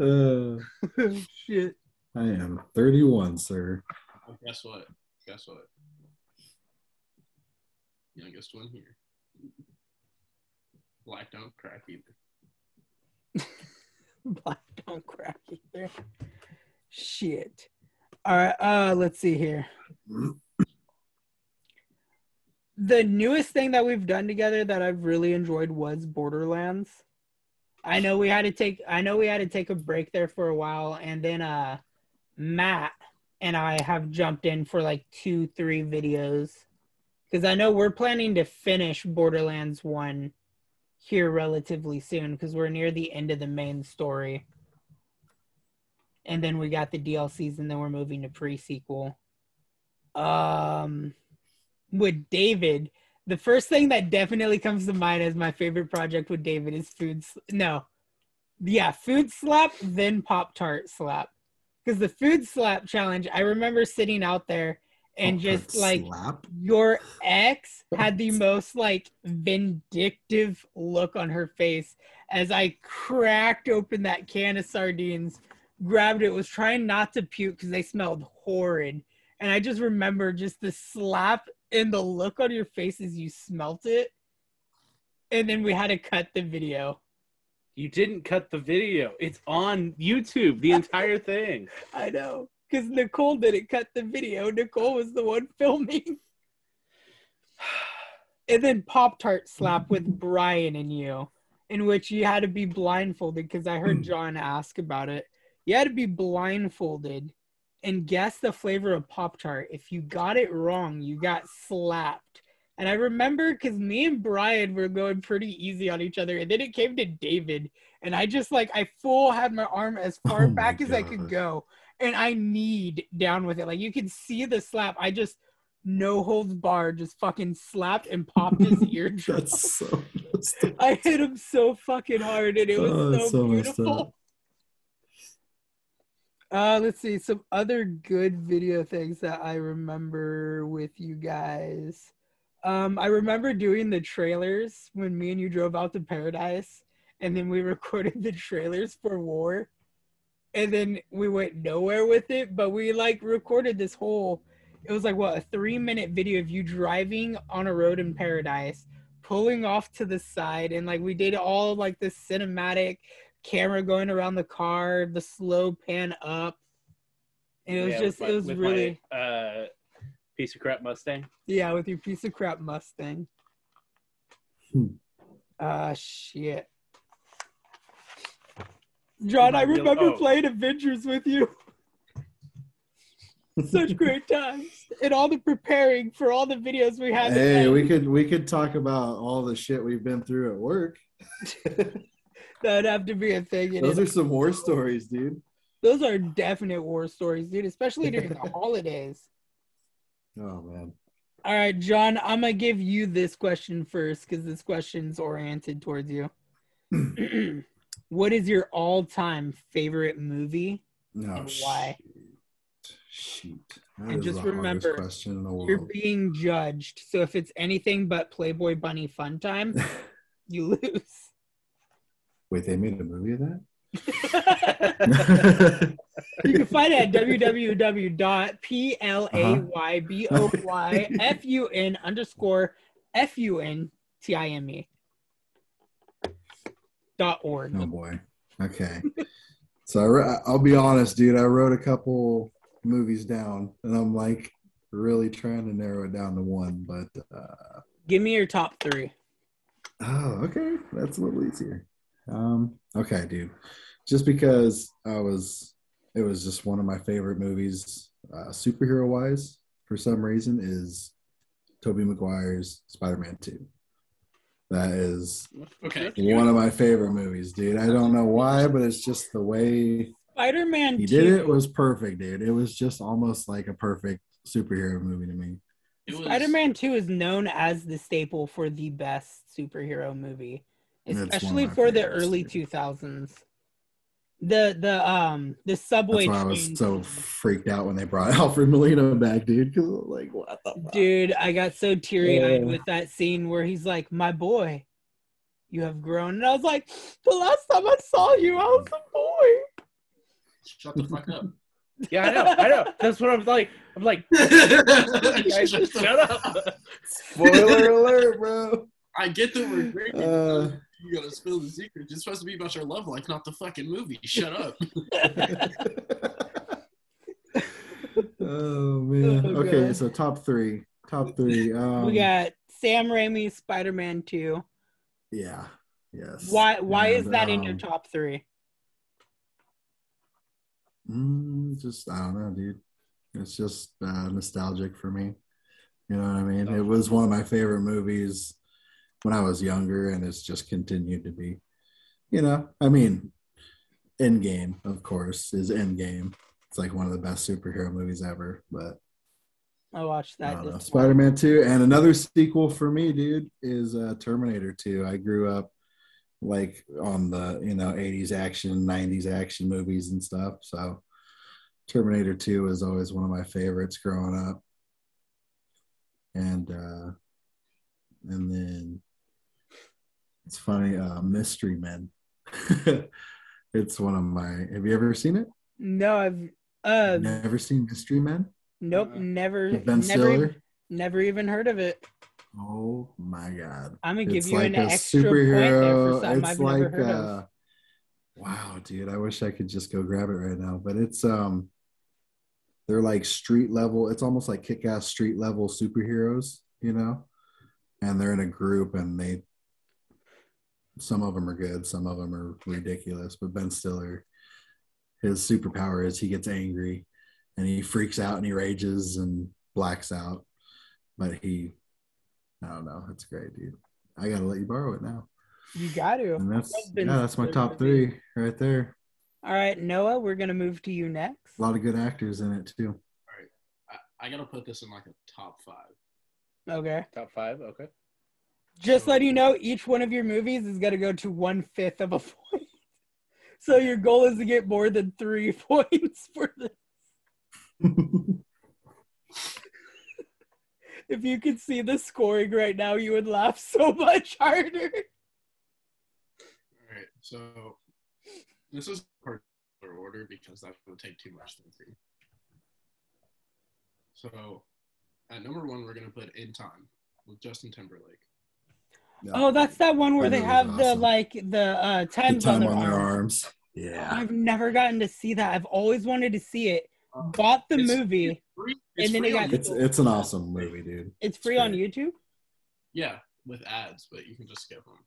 uh, Shit. I am thirty-one, sir. Well, guess what? Guess what? Youngest one here. Black don't crack either. Black don't crack either. Shit. All right. Uh, let's see here. The newest thing that we've done together that I've really enjoyed was Borderlands. I know we had to take. I know we had to take a break there for a while, and then uh, Matt and I have jumped in for like two, three videos. Because I know we're planning to finish Borderlands one here relatively soon because we're near the end of the main story. And then we got the D L Cs and then we're moving to pre-sequel. Um, with David, the first thing that definitely comes to mind as my favorite project with David is Food Sl- No. Yeah, Food Slap, then Pop-Tart Slap. Because the Food Slap Challenge, I remember sitting out there and just like slap. Your ex had the most like vindictive look on her face as I cracked open that can of sardines, grabbed it, was trying not to puke because they smelled horrid. And I just remember just the slap and the look on your face as you smelt it. And then we had to cut the video. You didn't cut the video. It's on YouTube, the entire thing. I know. Because Nicole didn't cut the video. Nicole was the one filming. And then Pop-Tart Slap with Brian and you, in which you had to be blindfolded, because I heard John ask about it. You had to be blindfolded and guess the flavor of Pop-Tart. If you got it wrong, you got slapped. And I remember because me and Brian were going pretty easy on each other. And then it came to David. And I just like, I full had my arm as far oh back as I could go. And I kneed down with it. Like, you can see the slap. I just, no holds barred, just fucking slapped and popped his eardrum. That's so messed up. I hit him so fucking hard, and it was oh, so, so beautiful. Uh, let's see. Some other good video things that I remember with you guys. Um, I remember doing the trailers when me and you drove out to Paradise, and then we recorded the trailers for War. And then we went nowhere with it, but we like recorded this whole, it was like what, a three minute video of you driving on a road in Paradise, pulling off to the side. And like, we did all like this cinematic camera going around the car, the slow pan up. And it was yeah, just, my, it was with really. My, uh, piece of crap Mustang. Yeah. With your piece of crap Mustang. Hmm. Uh, shit. John, I remember oh. playing Avengers with you. Such great times. And all the preparing for all the videos we had. Hey, we could we could talk about all the shit we've been through at work. That'd have to be a thing. Those are some war stories, dude. Those are definite war stories, dude, especially during the holidays. Oh, man. All right, John, I'm going to give you this question first because this question's oriented towards you. What is your all-time favorite movie no, and why? Shoot. That and just remember, you're being judged. So if it's anything but Playboy Bunny Fun Time, you lose. Wait, they made a movie of that? You can find it at www dot playboyfun underscore F U N T I M E dot org. Oh, boy. Okay. So I re- I'll be honest, dude. I wrote a couple movies down, and I'm, like, really trying to narrow it down to one. But uh, give me your top three. Oh, okay. That's a little easier. Um, okay, dude. Just because I was, it was just one of my favorite movies, uh, superhero-wise, for some reason, is Tobey Maguire's Spider-Man two. That is okay. one of my favorite movies, dude. I don't know why, but it's just the way Spider-Man he did two. It was perfect, dude. It was just almost like a perfect superhero movie to me. Was... Spider-Man two is known as the staple for the best superhero movie. Especially for the early two thousands, the the um the subway. That's why I was so freaked out when they brought Alfred Molina back, dude. Because like, what the fuck? Dude, I got so teary eyed yeah. with that scene where he's like, "My boy, you have grown," and I was like, "The last time I saw you, I was a boy." Shut the fuck up. Yeah, I know, I know. That's what I'm like. I'm like, guys, shut up. Spoiler alert, bro. I get that we're great. Uh, you gotta spill the secret. It's supposed to be about your love life, not the fucking movie. Shut up. Oh, man. Oh, okay, God. So top three. Top three. Um, we got Sam Raimi's Spider-Man two. Yeah. Yes. Why Why and, is that um, in your top three? Mm, just, I don't know, dude. It's just uh, nostalgic for me. You know what I mean? It was one of my favorite movies when I was younger, and it's just continued to be, you know, I mean, Endgame, of course, is Endgame. It's like one of the best superhero movies ever, but I watched that. I Spider-Man two, and another sequel for me, dude, is uh, Terminator two. I grew up like on the, you know, eighties action, nineties action movies and stuff, so Terminator two was always one of my favorites growing up. And, uh, and then it's funny, uh, Mystery Men. It's one of my. Have you ever seen it? No, I've uh, never seen Mystery Men. Nope, uh, never. Ben Stiller. Never even heard of it. Oh my God! I'm gonna give it's you like an extra superhero. Point there for it's I've like never heard uh, of. Wow, dude! I wish I could just go grab it right now, but it's um, they're like street level. It's almost like kick-ass street level superheroes, you know. And they're in a group, and they, some of them are good, some of them are ridiculous. But Ben Stiller, his superpower is he gets angry, and he freaks out, and he rages, and blacks out. But he, I don't know, it's great, dude. I gotta let you borrow it now. You got to. And that's yeah, that's my top three right there. All right, Noah, we're gonna move to you next. A lot of good actors in it too. All right, I, I gotta put this in like a top five. Okay. Top five, okay. Just so, let you know, each one of your movies is going to go to one-fifth of a point. So your goal is to get more than three points for this. If you could see the scoring right now, you would laugh so much harder. All right, so this is particular order because that would take too much than three. So... at number one, we're going to put In Time with Justin Timberlake. Yeah. Oh, that's that one where that they have awesome. the, like, the uh, times the time on, their, on arms. their arms. Yeah. I've never gotten to see that. I've always wanted to see it. Um, Bought the it's, movie. It's free, it's and then it got it's, it's an awesome movie, dude. It's free it's on YouTube? Yeah, with ads, but you can just skip them.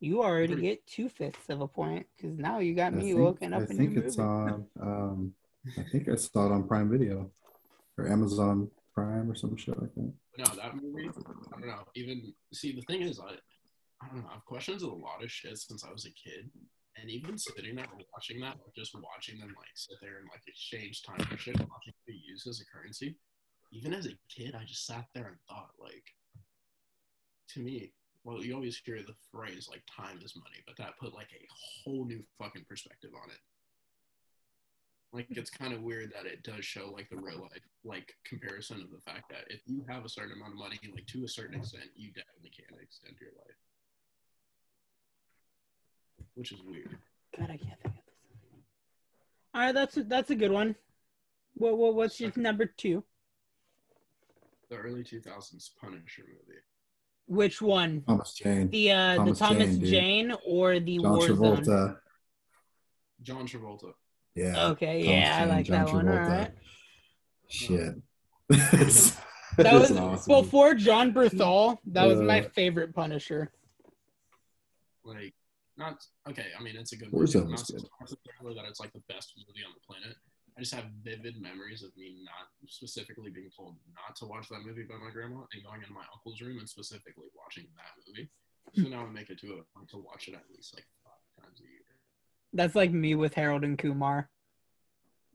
You already pretty... get two-fifths of a point, because now you got me I think, woken up I in think your it's movie. On, um, I think I saw it on Prime Video. or Amazon Prime or some shit like that. No, that movie, I don't know. Even, see, the thing is, I, I don't know, I've questioned a lot of shit since I was a kid. And even sitting there watching that, or just watching them, like, sit there and, like, exchange time for shit, watching it be used as a currency, even as a kid, I just sat there and thought, like, to me, well, you always hear the phrase, like, time is money, but that put, like, a whole new fucking perspective on it. Like, it's kind of weird that it does show, like, the real life, like, comparison of the fact that if you have a certain amount of money, like, to a certain extent, you definitely can extend your life. Which is weird. God, I can't think of this. All right, that's a, that's a good one. What what what's your number two? The early two thousands Punisher movie. Which one? Thomas Jane. The uh, Thomas the Thomas Jane, Jane or the John War Travolta. Zone? John Travolta. Yeah. Okay. Thomas yeah, Jane, I like John that Travolta. One. All right. Shit. that was awesome. Before John Berthal. That was uh, my favorite Punisher. Like. Not okay. I mean, it's a good Forza movie. Not necessarily that it's like the best movie on the planet. I just have vivid memories of me not specifically being told not to watch that movie by my grandma and going into my uncle's room and specifically watching that movie. So now I make it to a point to watch it at least like five times a year. That's like me with Harold and Kumar.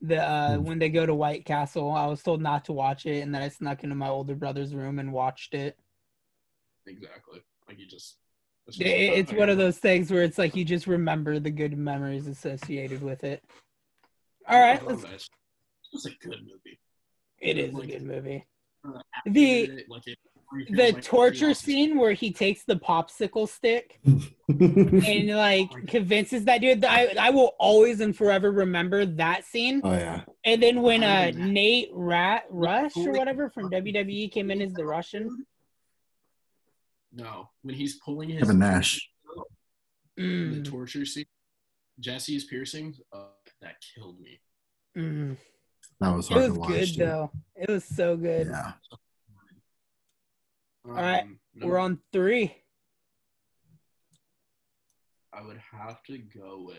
The uh, when they go to White Castle, I was told not to watch it, and then I snuck into my older brother's room and watched it. Exactly. Like you just. It's one of those things where it's like you just remember the good memories associated with it. All right, it's a good movie. It is a good movie. The the torture scene where he takes the popsicle stick and like convinces that dude. I I will always and forever remember that scene. Oh yeah. And then when uh Nate Rat Rush or whatever from W W E came in as the Russian. No, when he's pulling his Kevin Nash. Mm. The torture scene, Jesse's piercings, uh, that killed me. Mm. That was hard it was to watch. It was good too. Though. It was so good. Yeah. Um, All right, no, we're on three. I would have to go with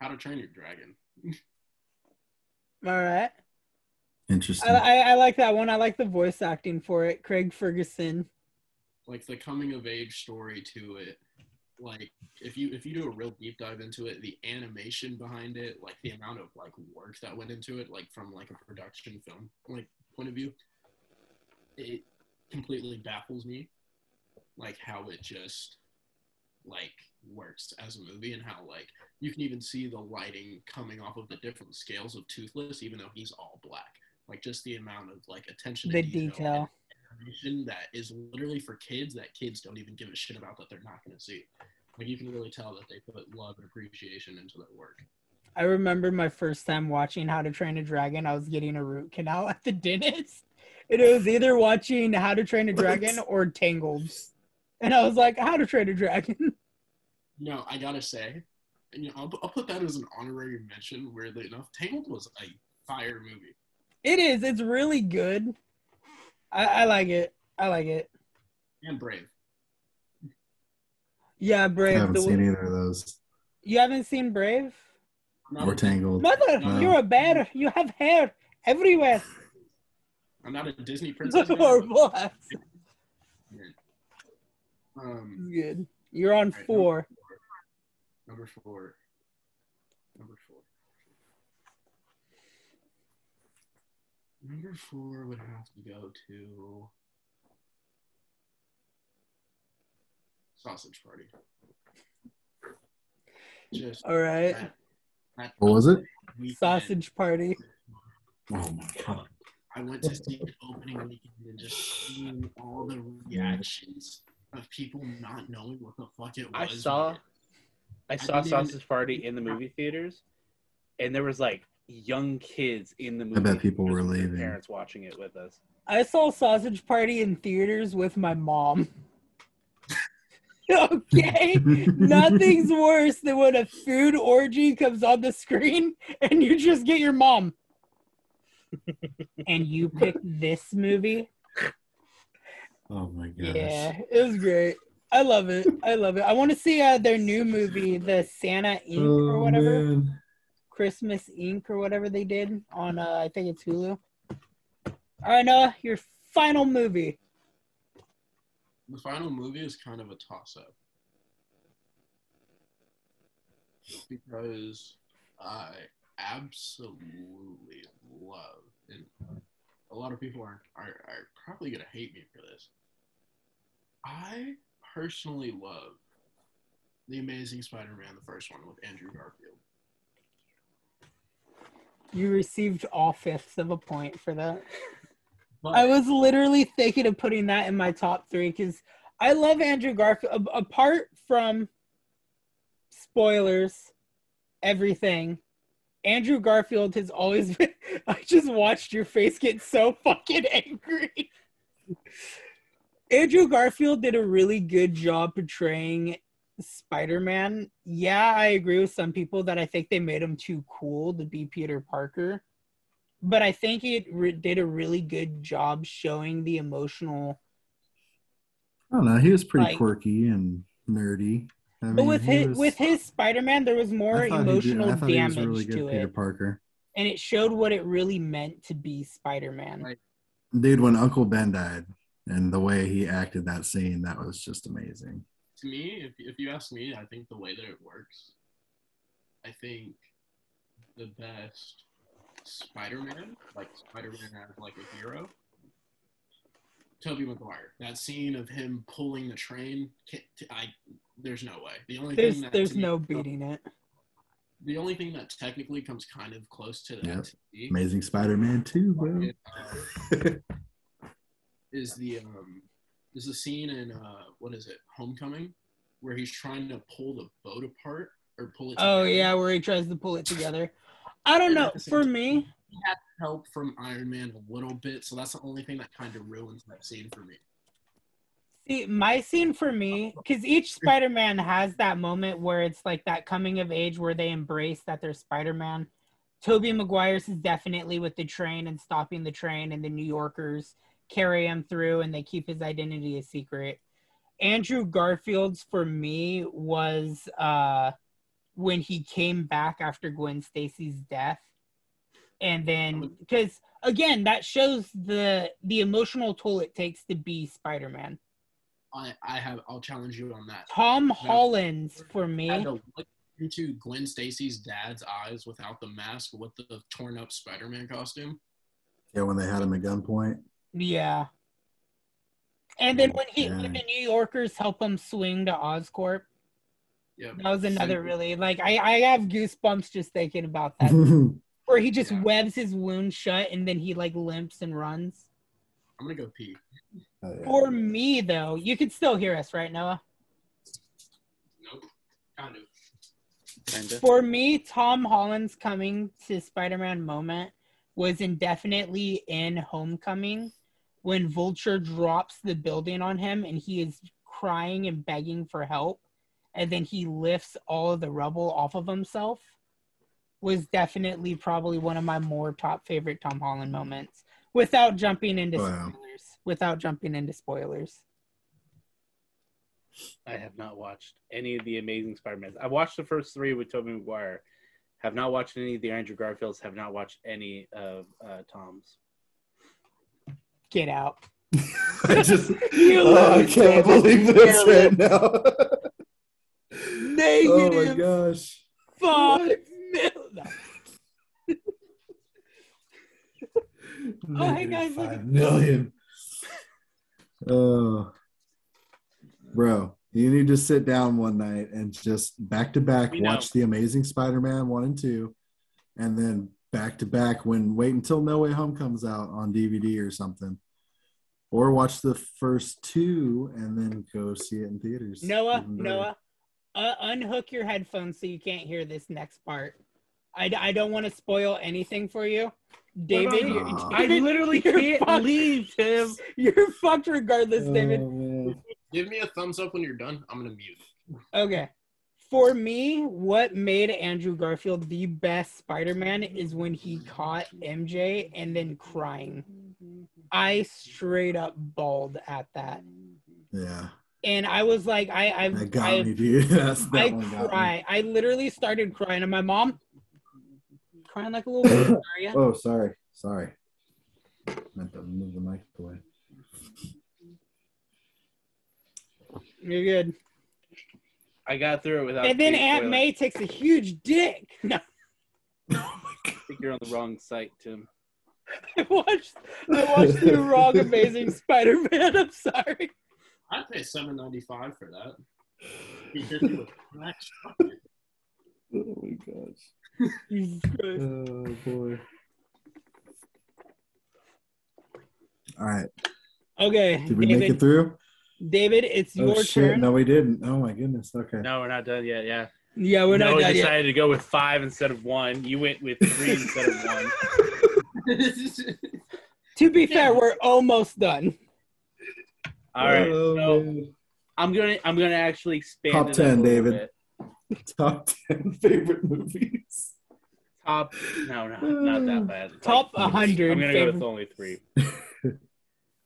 How to Train Your Dragon. All right. Interesting. I, I, I like that one. I like the voice acting for it. Craig Ferguson. Like the coming of age story to it. Like if you if you do a real deep dive into it, the animation behind it, like the amount of like work that went into it, like from like a production film like point of view, it completely baffles me. Like how it just like works as a movie and how like you can even see the lighting coming off of the different scales of Toothless, even though he's all black. Like, just the amount of, like, attention to detail, detail. Information that is literally for kids that kids don't even give a shit about that they're not going to see. Like, you can really tell that they put love and appreciation into their work. I remember my first time watching How to Train a Dragon. I was getting a root canal at the dentist. And it was either watching How to Train a Dragon or Tangled. And I was like, How to Train a Dragon. No, I got to say, and you know, I'll, I'll put that as an honorary mention, weirdly enough. Tangled was a fire movie. It is. It's really good. I, I like it. I like it. And Brave. Yeah, Brave. I haven't the seen one. Either of those. You haven't seen Brave? Or Tangled. Mother, no. You're a bear. You have hair everywhere. I'm not a Disney princess. Or what? Um, good. You're on right, four. Number four. Number four. Number four. Number four would have to go to Sausage Party. Just all right. That, that what was it? Weekend. Sausage Party. Oh my god! I went to see the opening weekend and just seeing all the reactions of people not knowing what the fuck it was. I saw, I saw I Sausage even, Party in the movie theaters, and there was like. Young kids in the movie. I bet people were leaving. Parents watching it with us. I saw Sausage Party in theaters with my mom. Okay, nothing's worse than when a food orgy comes on the screen and you just get your mom. And you pick this movie. Oh my gosh! Yeah, it was great. I love it. I love it. I want to see uh, their new movie, the Santa Incorporated oh, or whatever. Man. Christmas Incorporated or whatever they did on, uh, I think it's Hulu. All right, Noah, your final movie. The final movie is kind of a toss-up. Because I absolutely love, and a lot of people are, are, are probably going to hate me for this. I personally love The Amazing Spider-Man, the first one, with Andrew Garfield. You received all fifths of a point for that. But I was literally thinking of putting that in my top three because I love Andrew Garfield. Apart from spoilers, everything, Andrew Garfield has always been... I just watched your face get so fucking angry. Andrew Garfield did a really good job portraying Spider-Man. Yeah, I agree with some people that I think they made him too cool to be Peter Parker. But I think it re- did a really good job showing the emotional... I don't know. He was pretty like, quirky and nerdy. I mean, but with his, was, with his Spider-Man, there was more emotional did, damage really to Peter it. Parker. And it showed what it really meant to be Spider-Man. Like, dude, when Uncle Ben died and the way he acted that scene, that was just amazing. To me, if if you ask me, I think the way that it works, I think the best Spider-Man, like Spider-Man as like a hero, Tobey Maguire. That scene of him pulling the train, I there's no way. The only there's, thing that there's me, no beating it. The only thing that technically comes kind of close to that, yep. T V, Amazing Spider-Man two, bro. Uh, is the um. There's a scene in, uh, what is it, Homecoming, where he's trying to pull the boat apart, or pull it together. Oh, yeah, where he tries to pull it together. I don't and know, for time, me... He had help from Iron Man a little bit, so that's the only thing that kind of ruins that scene for me. See, my scene for me, because each Spider-Man has that moment where it's like that coming of age where they embrace that they're Spider-Man. Tobey Maguire's is definitely with the train and stopping the train and the New Yorkers carry him through and they keep his identity a secret. Andrew Garfield's for me was uh, when he came back after Gwen Stacy's death. And then, because again, that shows the the emotional toll it takes to be Spider-Man. I, I have, I'll challenge you on that. Tom Holland's for me. I had to look into Gwen Stacy's dad's eyes without the mask, with the torn up Spider-Man costume. Yeah, when they had him at gunpoint. Yeah. And then when he yeah. when the New Yorkers help him swing to Oscorp. Yeah. That was another really like I, I have goosebumps just thinking about that. Where he just yeah. webs his wound shut and then he like limps and runs. I'm gonna go pee. Oh, yeah. For me though, you can still hear us, right, Noah? Nope. Kind of. Kinda. For me, Tom Holland's coming to Spider-Man moment was indefinitely in Homecoming when Vulture drops the building on him and he is crying and begging for help. And then he lifts all of the rubble off of himself. Was definitely probably one of my more top favorite Tom Holland moments without jumping into wow. spoilers. Without jumping into spoilers. I have not watched any of the Amazing Spider-Mans. I watched the first three with Tobey Maguire. Have not watched any of the Andrew Garfields. Have not watched any of uh, Tom's. Get out! I just you oh, I can't believe this right now. Negative. Oh my gosh! Five million. Oh, hey guys! Five million. Oh, bro. You need to sit down one night and just back-to-back watch The Amazing Spider-Man one and two, and then back-to-back when wait until No Way Home comes out on D V D or something. Or watch the first two and then go see it in theaters. Noah, Noah, uh, unhook your headphones so you can't hear this next part. I, I don't want to spoil anything for you. David, you're, David I literally you're can't fucked. leave, Tim. You're fucked regardless, oh, David. Man. Give me a thumbs up when you're done. I'm going to mute. Okay. For me, what made Andrew Garfield the best Spider-Man is when he caught M J and then crying. I straight up bawled at that. Yeah. And I was like, I I, that got I, me, dude. That's, that I one got cry. Me. I literally started crying. And my mom, crying like a little baby, are you? Oh, sorry. Sorry. I meant to move the mic away. You're good. I got through it without... And then Aunt toilet. May takes a huge dick. No. Oh my God. I think you're on the wrong site, Tim. I watched I watched the wrong Amazing Spider-Man. I'm sorry. I'd pay seven ninety-five for that. Oh my gosh. Oh boy. All right. Okay. Did we David, make it through? David, it's oh, your shit. turn. No, we didn't. Oh my goodness. Okay. No, we're not done yet. Yeah. Yeah, we're no, not we done yet. No, we decided to go with five instead of one. You went with three instead of one. To be fair, we're almost done. All right. Oh, so man. I'm gonna I'm gonna actually expand. Top ten, David. Bit. Top ten favorite movies. Top no no not that bad. It's Top like, one hundred. I'm gonna favorite. go with only three.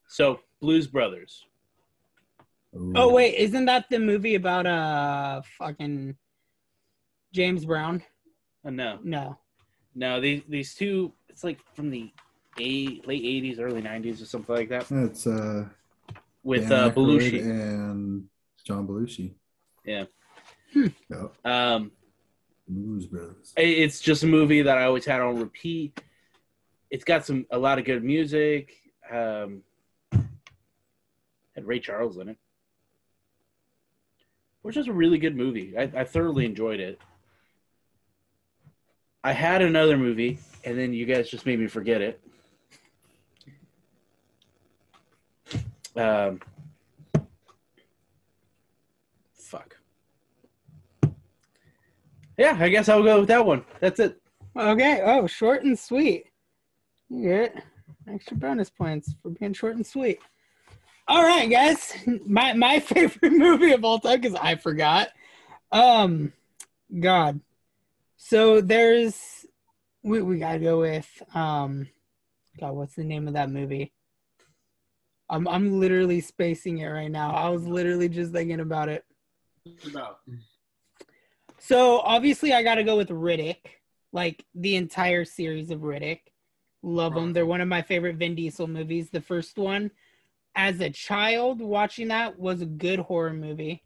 So Blues Brothers. Ooh. Oh wait, isn't that the movie about uh fucking James Brown? Uh, no no no these these two. It's like from the eight, late eighties, early nineties, or something like that. It's uh, with uh, Belushi and John Belushi. Yeah. Hmm. Yep. Um, Blues Brothers. It's just a movie that I always had on repeat. It's got some a lot of good music. Um, had Ray Charles in it, which is a really good movie. I, I thoroughly enjoyed it. I had another movie, and then you guys just made me forget it. Um, fuck. Yeah, I guess I'll go with that one. That's it. Okay. Oh, short and sweet. You get extra bonus points for being short and sweet. All right, guys. My my favorite movie of all time, because I forgot. Um, God. So there's, we we gotta go with um, God, what's the name of that movie? I'm I'm literally spacing it right now. I was literally just thinking about it. About. So obviously I gotta go with Riddick, like the entire series of Riddick. Love right. them. They're one of my favorite Vin Diesel movies. The first one, as a child, watching that was a good horror movie.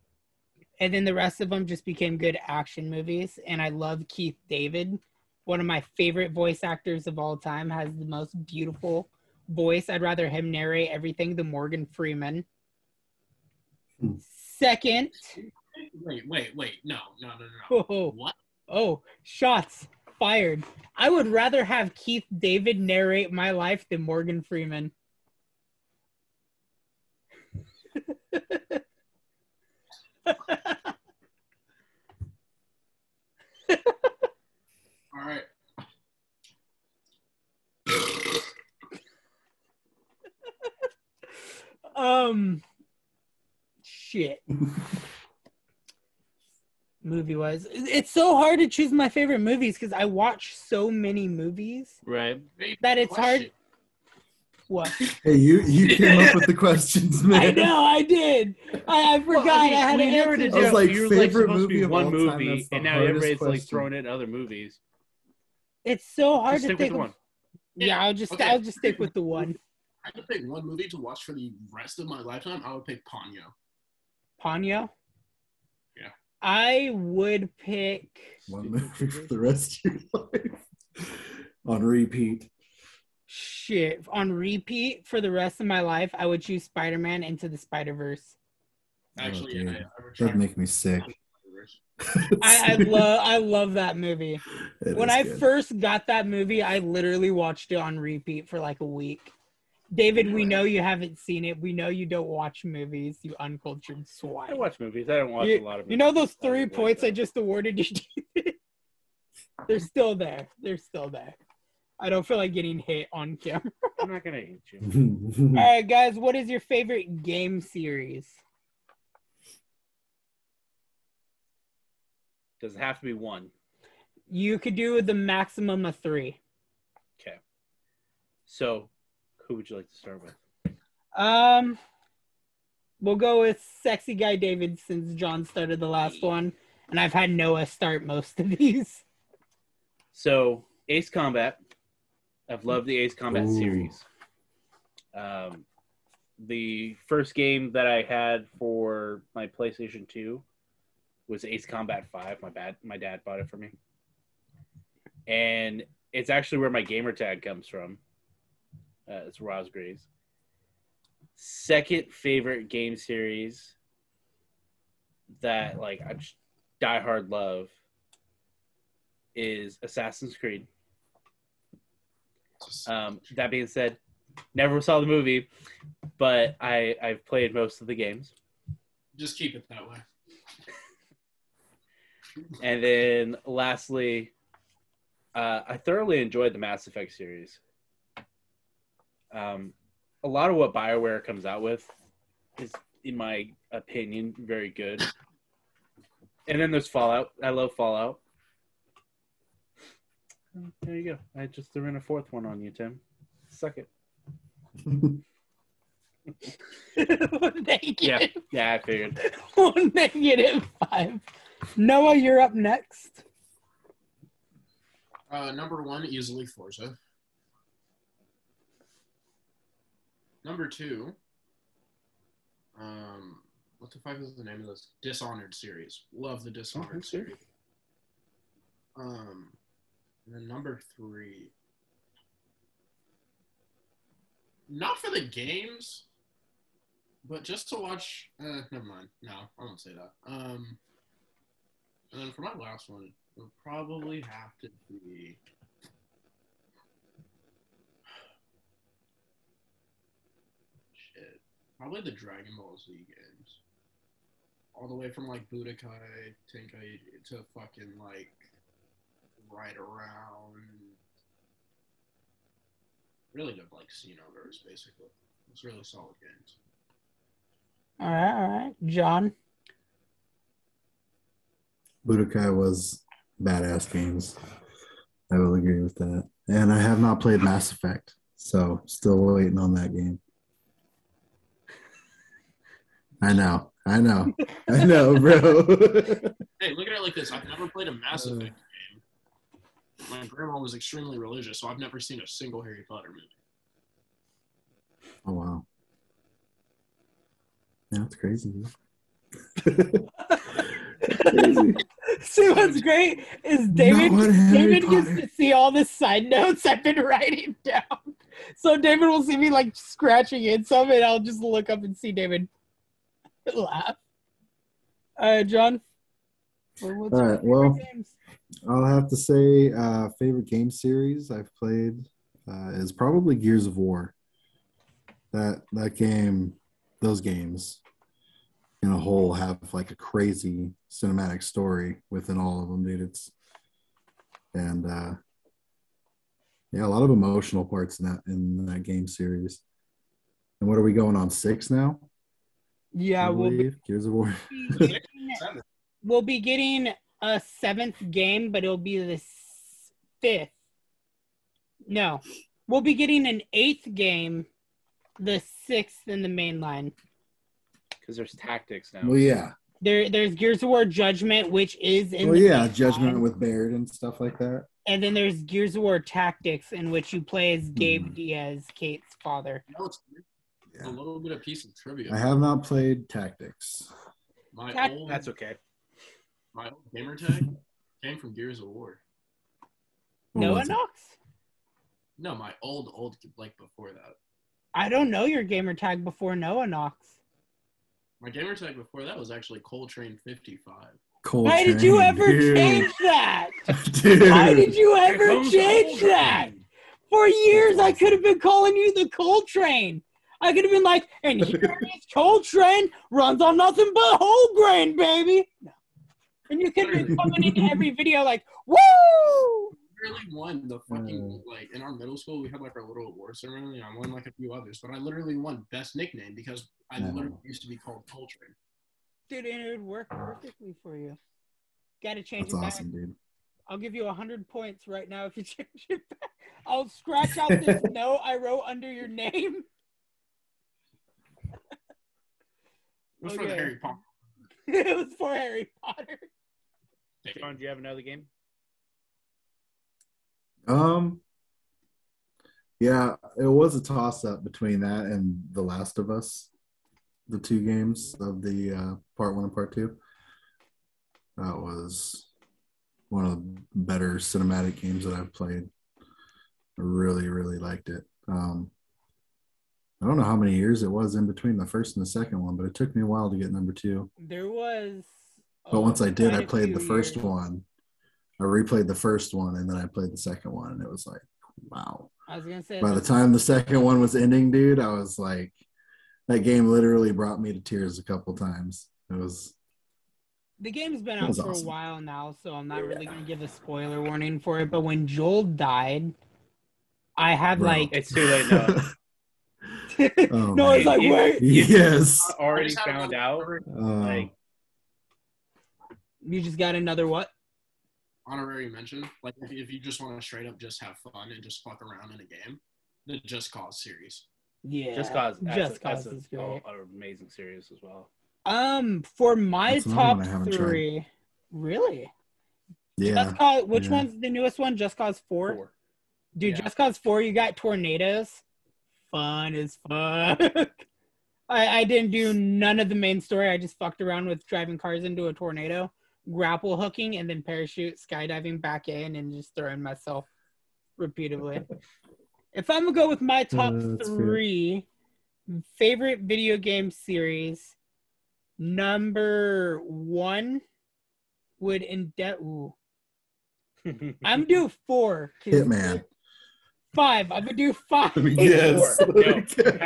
And then the rest of them just became good action movies. And I love Keith David. One of my favorite voice actors of all time, has the most beautiful voice. I'd rather him narrate everything than Morgan Freeman. Hmm. Second. Wait, wait, wait. No, no, no, no. Oh, what? Oh, shots fired. I would rather have Keith David narrate my life than Morgan Freeman. All right. um, shit. Movie-wise, it's so hard to choose my favorite movies because I watch so many movies. Right. That it's hard. What? Hey, you, you came up with the questions, man. I know, I did. I, I forgot well, I, mean, I had an answer. It was like, You're favorite like movie of one all movie, time, and now everybody's question. like throwing in other movies. It's so hard just to think. Of, one. Yeah, yeah, I'll just okay. I'll just stick with the one. I could pick one movie to watch for the rest of my lifetime. I would pick Ponyo. Ponyo? Yeah. I would pick one movie for the rest of your life on repeat. Shit. On repeat for the rest of my life, I would choose Spider-Man Into the Spider-Verse. Actually, oh, yeah, that'd make me sick. I, I love I love that movie. That when I good. first got that movie, I literally watched it on repeat for like a week. David, we know you haven't seen it. We know you don't watch movies, you uncultured swine. I watch movies. I don't watch you, a lot of movies. You know those three I points I just awarded you? They're still there. They're still there. I don't feel like getting hit on camera. I'm not gonna hit you. All right, guys. What is your favorite game series? Does it have to be one? You could do the maximum of three. Okay. So, who would you like to start with? Um, we'll go with Sexy Guy David since John started the last one, and I've had Noah start most of these. So. Ace Combat. I've loved the Ace Combat Ooh. series. Um, the first game that I had for my PlayStation two was Ace Combat five. My bad, my dad bought it for me. And it's actually where my gamer tag comes from. Uh, it's Roz Gray's. Second favorite game series that like I just diehard love is Assassin's Creed. Um, that being said, never saw the movie, but I, I've played most of the games. Just keep it that way. And then lastly, uh, I thoroughly enjoyed the Mass Effect series. Um, a lot of what BioWare comes out with is, in my opinion, very good. And then there's Fallout. I love Fallout. There you go. I just threw in a fourth one on you, Tim. Suck it. Negative. Yeah. yeah, I figured. Negative five. Noah, you're up next. Uh, number one, easily Forza. Number two, um, what the fuck is the name of this? Dishonored series. Love the Dishonored oh, series. Um, and then number three, not for the games, but just to watch. Uh, never mind. No, I won't say that. Um, and then for my last one, it'll probably have to be. Shit. Probably the Dragon Ball Z games. All the way from like Budokai, Tenkai to fucking like right around. Really good, like, Xenoverse, basically. It's really solid games. All right, all right. John? Budokai was badass games. I will agree with that. And I have not played Mass Effect, so still waiting on that game. I know. I know. I know, bro. Hey, look at it like this. I've never played a Mass uh, Effect game. My grandma was extremely religious, so I've never seen a single Harry Potter movie. Oh, wow. Yeah, that's crazy. Crazy. See, what's great is David, David gets to see all the side notes I've been writing down. So David will see me, like, scratching in some, and I'll just look up and see David laugh. Uh, John? All right, well... Games? I'll have to say uh, favorite game series I've played uh, is probably Gears of War. That that game, those games in a whole have like a crazy cinematic story within all of them, dude. It's and uh, yeah, a lot of emotional parts in that in that game series. And what are we going on six now? Yeah, we'll be Gears of War. We'll be getting a seventh game, but it'll be the fifth. No, we'll be getting an eighth game, the sixth in the main line. Because there's tactics now. Well, yeah. There, there's Gears of War Judgment, which is in. Well, yeah, Judgment line. With Baird and stuff like that. And then there's Gears of War Tactics, in which you play as Gabe mm. Diaz, Kate's father. No, it's yeah. A little bit of piece of trivia. I have not played Tactics. My Tact- old- That's okay. My old gamer tag came from Gears of War. Noah Knox? No, my old, old, like before that. I don't know your gamer tag before Noah Knox. My gamer tag before that was actually Coltrane fifty-five. Coltrane, Why did you ever dude. change that? Dude. Why did you ever change Coltrane. that? For years, I could have been calling you the Coltrane. I could have been like, and here is Coltrane, runs on nothing but whole grain, baby. No. And you could be coming into every video like, woo! I literally won the fucking, like, in our middle school, we had, like, our little award ceremony, and I won, like, a few others, but I literally won best nickname because I literally used to be called Coltrane. Dude, and it would work perfectly for you. Gotta change That's it back. That's awesome, dude. I'll give you one hundred points right now if you change it back. I'll scratch out this no I wrote under your name. It was okay. for the Harry Potter. It was for Harry Potter. John, do you have another game? Um, yeah, it was a toss-up between that and The Last of Us, the two games of the uh, part one and part two. That was one of the better cinematic games that I've played. I really, really liked it. Um, I don't know how many years it was in between the first and the second one, but it took me a while to get number two. There was... But once I did, I played the first one. I replayed the first one, and then I played the second one, and it was like, wow. I was gonna say, by the time the second one was ending, dude, I was like, that game literally brought me to tears a couple times. It was... The game's been out for awesome. a while now, so I'm not yeah. really going to give a spoiler warning for it, but when Joel died, I had Bro. like... It's too late now. oh, no, it's like, wait. You, yes. You already found out. Uh, like, you just got another what? Honorary mention. Like, if, if you just want to straight up just have fun and just fuck around in a game, the Just Cause series. Yeah. Just Cause. That's just a, Cause that's is a, great. Oh, an amazing series as well. Um, for my That's top three, tried. really? Yeah. Just Cause, which yeah. one's the newest one? Just Cause four? four. Dude, yeah. Just Cause four, you got tornadoes. Fun as fuck. I, I didn't do none of the main story. I just fucked around with driving cars into a tornado, grapple hooking, and then parachute, skydiving back in, and just throwing myself repeatedly. If I'm going to go with my top uh, three fair. favorite video game series... Number one would in debt. I'm do four. Hitman. Five. I'm gonna do five. Yes. Four.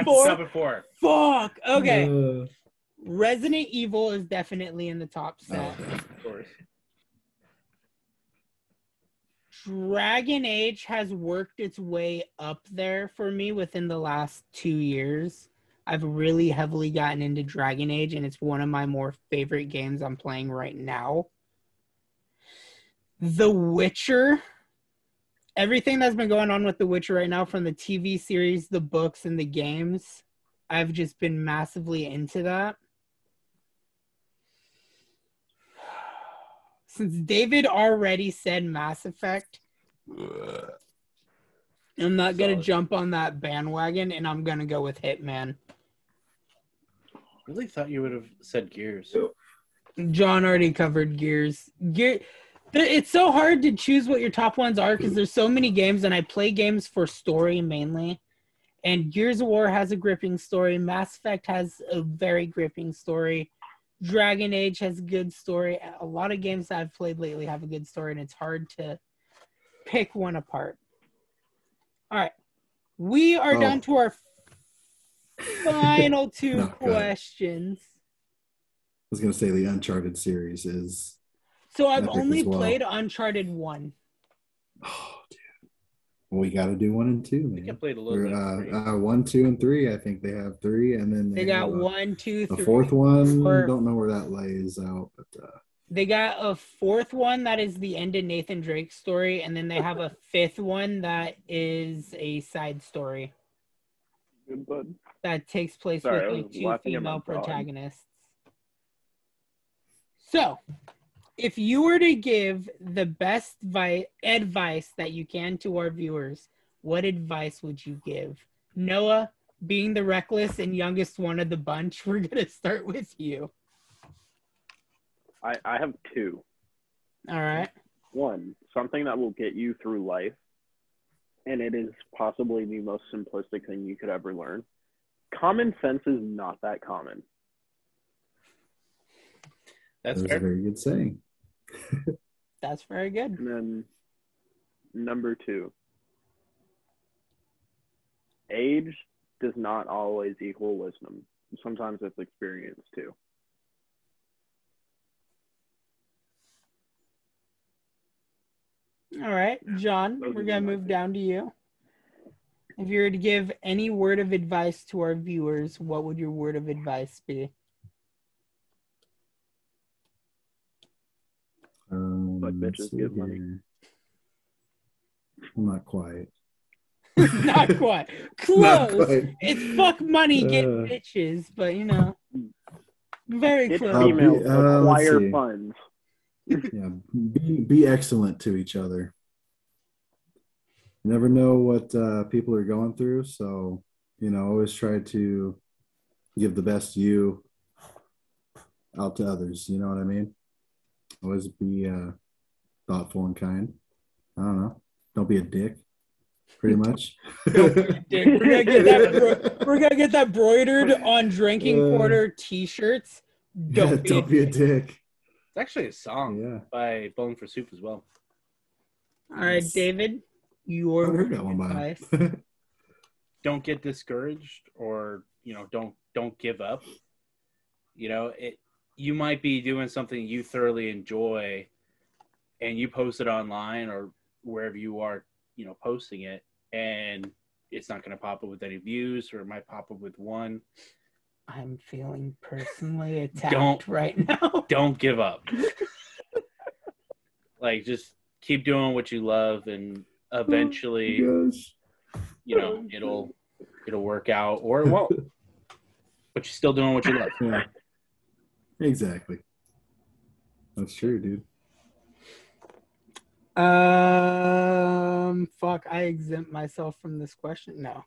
No, four. four. Fuck. Okay. Uh, Resident Evil is definitely in the top set. Oh, of course. Dragon Age has worked its way up there for me within the last two years. I've really heavily gotten into Dragon Age, and it's one of my more favorite games I'm playing right now. The Witcher. Everything that's been going on with The Witcher right now, from the T V series, the books, and the games, I've just been massively into that. Since David already said Mass Effect, I'm not going to jump on that bandwagon, and I'm going to go with Hitman. I really thought you would have said Gears. John already covered Gears. Gear, it's so hard to choose what your top ones are because there's so many games, and I play games for story mainly. And Gears of War has a gripping story. Mass Effect has a very gripping story. Dragon Age has a good story. A lot of games that I've played lately have a good story, and it's hard to pick one apart. All right. We are oh. down to our final two no, questions. I was going to say the Uncharted series is... So I've only well. played Uncharted one. Oh, dude. Well, we got to do one and two, man. We can play a little bit. Uh, uh, one, two, and three. I think they have three. And then they, they got one, two, three. The fourth one, I don't know where that lays out. But, uh, they got a fourth one that is the end of Nathan Drake's story. And then they have a fifth one that is a side story. Good bud. That takes place Sorry, with like two female protagonists. So, if you were to give the best vi- advice that you can to our viewers, what advice would you give? Noah, being the reckless and youngest one of the bunch, we're going to start with you. I, I have two. All right. One, something that will get you through life. And it is possibly the most simplistic thing you could ever learn. Common sense is not that common. That's, That's a very good saying. That's very good. And then number two. Age does not always equal wisdom. Sometimes it's experience too. All right, John, we're going to move down to you. If you were to give any word of advice to our viewers, what would your word of advice be? Um, but bitches give money. Well, not quite. Not quite. Close. Not quite. It's fuck money, get uh, bitches, but you know, very close. Females uh, acquire funds. Yeah, be, be excellent to each other. You never know what uh, people are going through. So, you know, always try to give the best you out to others. You know what I mean? Always be uh, thoughtful and kind. I don't know. Don't be a dick, pretty much. Don't be a dick. We're going to get that broidered on Drinking uh, Corner t-shirts. Don't, yeah, be, don't a be a dick. It's actually a song yeah. by Bone for Soup as well. All right, David, your advice. Don't get discouraged, or, you know, don't don't give up. You know, it. You might be doing something you thoroughly enjoy, and you post it online or wherever you are, you know, posting it, and it's not going to pop up with any views, or it might pop up with one. I'm feeling personally attacked don't, right now. Don't give up. Like, just keep doing what you love, and eventually, oh, you know, it'll it'll work out, or it won't. But you're still doing what you love. Yeah. Exactly. That's true, dude. Um, fuck, I exempt myself from this question. No.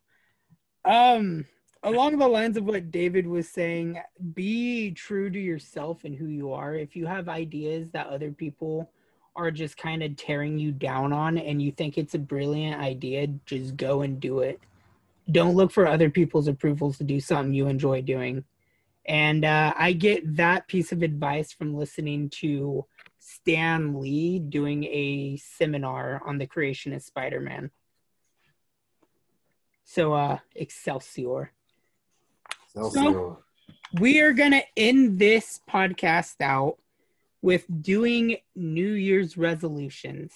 Um, along the lines of what David was saying, be true to yourself and who you are. If you have ideas that other people are just kind of tearing you down on and you think it's a brilliant idea, just go and do it. Don't look for other people's approvals to do something you enjoy doing. And uh, I get that piece of advice from listening to Stan Lee doing a seminar on the creation of Spider-Man. So, uh, Excelsior. Excelsior. So we are going to end this podcast out with doing New Year's resolutions.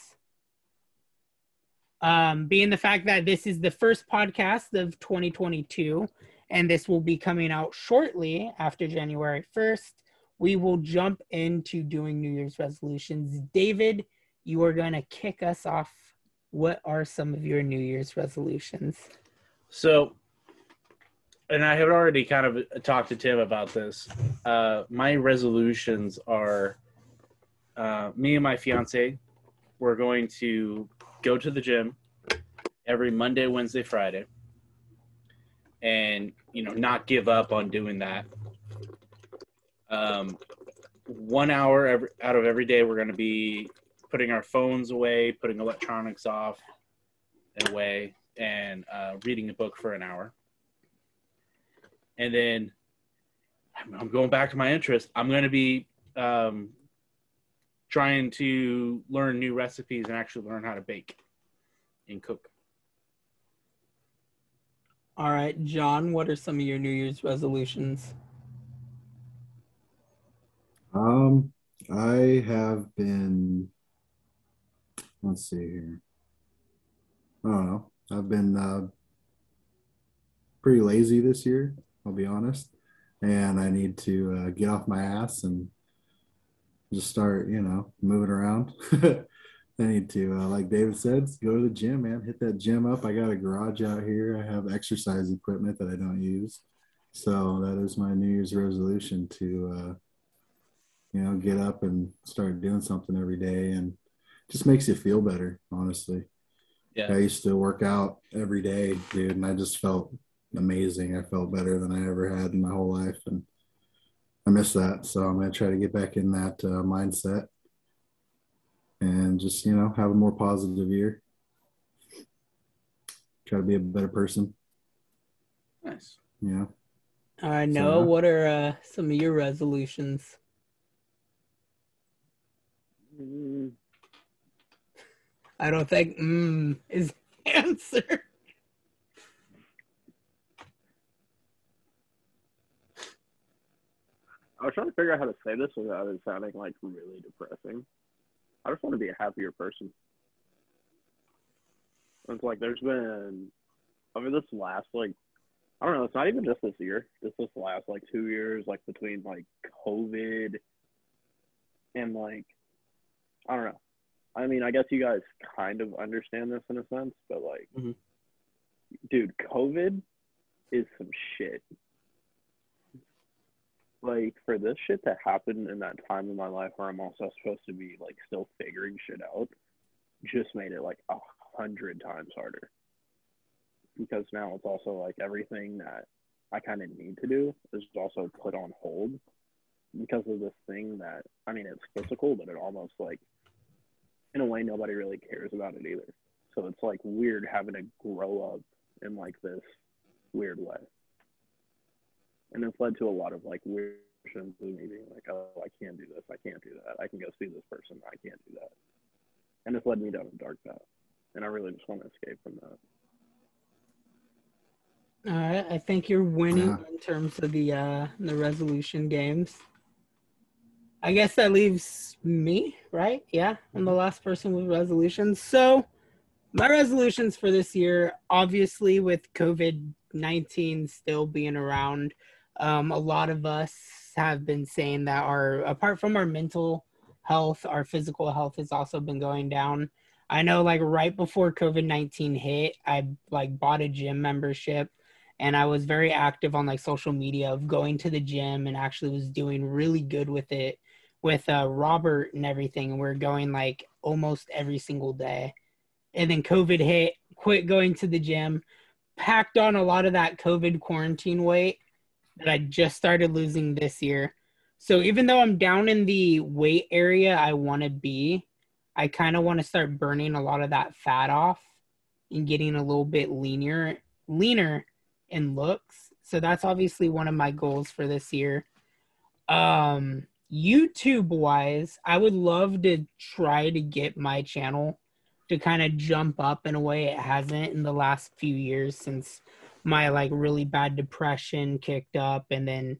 Um, being the fact that this is the first podcast of twenty twenty-two, and this will be coming out shortly after January first, we will jump into doing New Year's resolutions. David, you are going to kick us off. What are some of your New Year's resolutions? So, and I had already kind of talked to Tim about this. Uh, my resolutions are, uh, me and my fiance, we're going to go to the gym every Monday, Wednesday, Friday. And, you know, not give up on doing that. Um, one hour every, out of every day, we're going to be putting our phones away, putting electronics off and away, and uh, reading a book for an hour. And then I'm going back to my interest. I'm going to be um, trying to learn new recipes and actually learn how to bake and cook. All right, John, what are some of your New Year's resolutions? Um, I have been, let's see here. I don't know. I've been uh, pretty lazy this year, I'll be honest. And I need to uh, get off my ass and just start, you know, moving around. I need to, uh, like David said, go to the gym, man. Hit that gym up. I got a garage out here. I have exercise equipment that I don't use. So that is my New Year's resolution, to, uh, you know, get up and start doing something every day. And just makes you feel better, honestly. Yeah. I used to work out every day, dude, and I just felt amazing. I felt better than I ever had in my whole life. And I miss that. So I'm going to try to get back in that uh, mindset. And just, you know, have a more positive year. Try to be a better person. Nice. Yeah. All right, Noah, so, uh, what are uh, some of your resolutions? Mm. I don't think mm is the answer. I was trying to figure out how to say this without it sounding like really depressing. I just want to be a happier person. It's like there's been, I mean, this last, like, I don't know, it's not even just this year. Just this last, like, two years, like, between, like, COVID and, like, I don't know. I mean, I guess you guys kind of understand this in a sense, but, like, mm-hmm. dude, COVID is some shit. Like, for this shit to happen in that time in my life where I'm also supposed to be, like, still figuring shit out, just made it, like, a hundred times harder. Because now it's also like everything that I kind of need to do is also put on hold because of this thing that, I mean, it's physical, but it almost like, in a way, nobody really cares about it either. So it's like weird having to grow up in like this weird way. And it's led to a lot of like weird emotions of me being like, oh, I can't do this. I can't do that. I can go see this person. I can't do that. And it's led me down a dark path. And I really just want to escape from that. All right, I think you're winning yeah. in terms of the uh, the resolution games. I guess that leaves me, right? Yeah, I'm the last person with resolutions. So my resolutions for this year, obviously with COVID nineteen still being around, um, a lot of us have been saying that our, apart from our mental health, our physical health has also been going down. I know like right before COVID nineteen hit, I like bought a gym membership. And I was very active on like social media of going to the gym and actually was doing really good with it with uh, Robert and everything. And we we're going like almost every single day. And then COVID hit, quit going to the gym, packed on a lot of that COVID quarantine weight that I just started losing this year. So even though I'm down in the weight area I want to be, I kind of want to start burning a lot of that fat off and getting a little bit leaner, leaner. and looks. So that's obviously one of my goals for this year. Um, YouTube wise, I would love to try to get my channel to kind of jump up in a way it hasn't in the last few years since my like really bad depression kicked up and then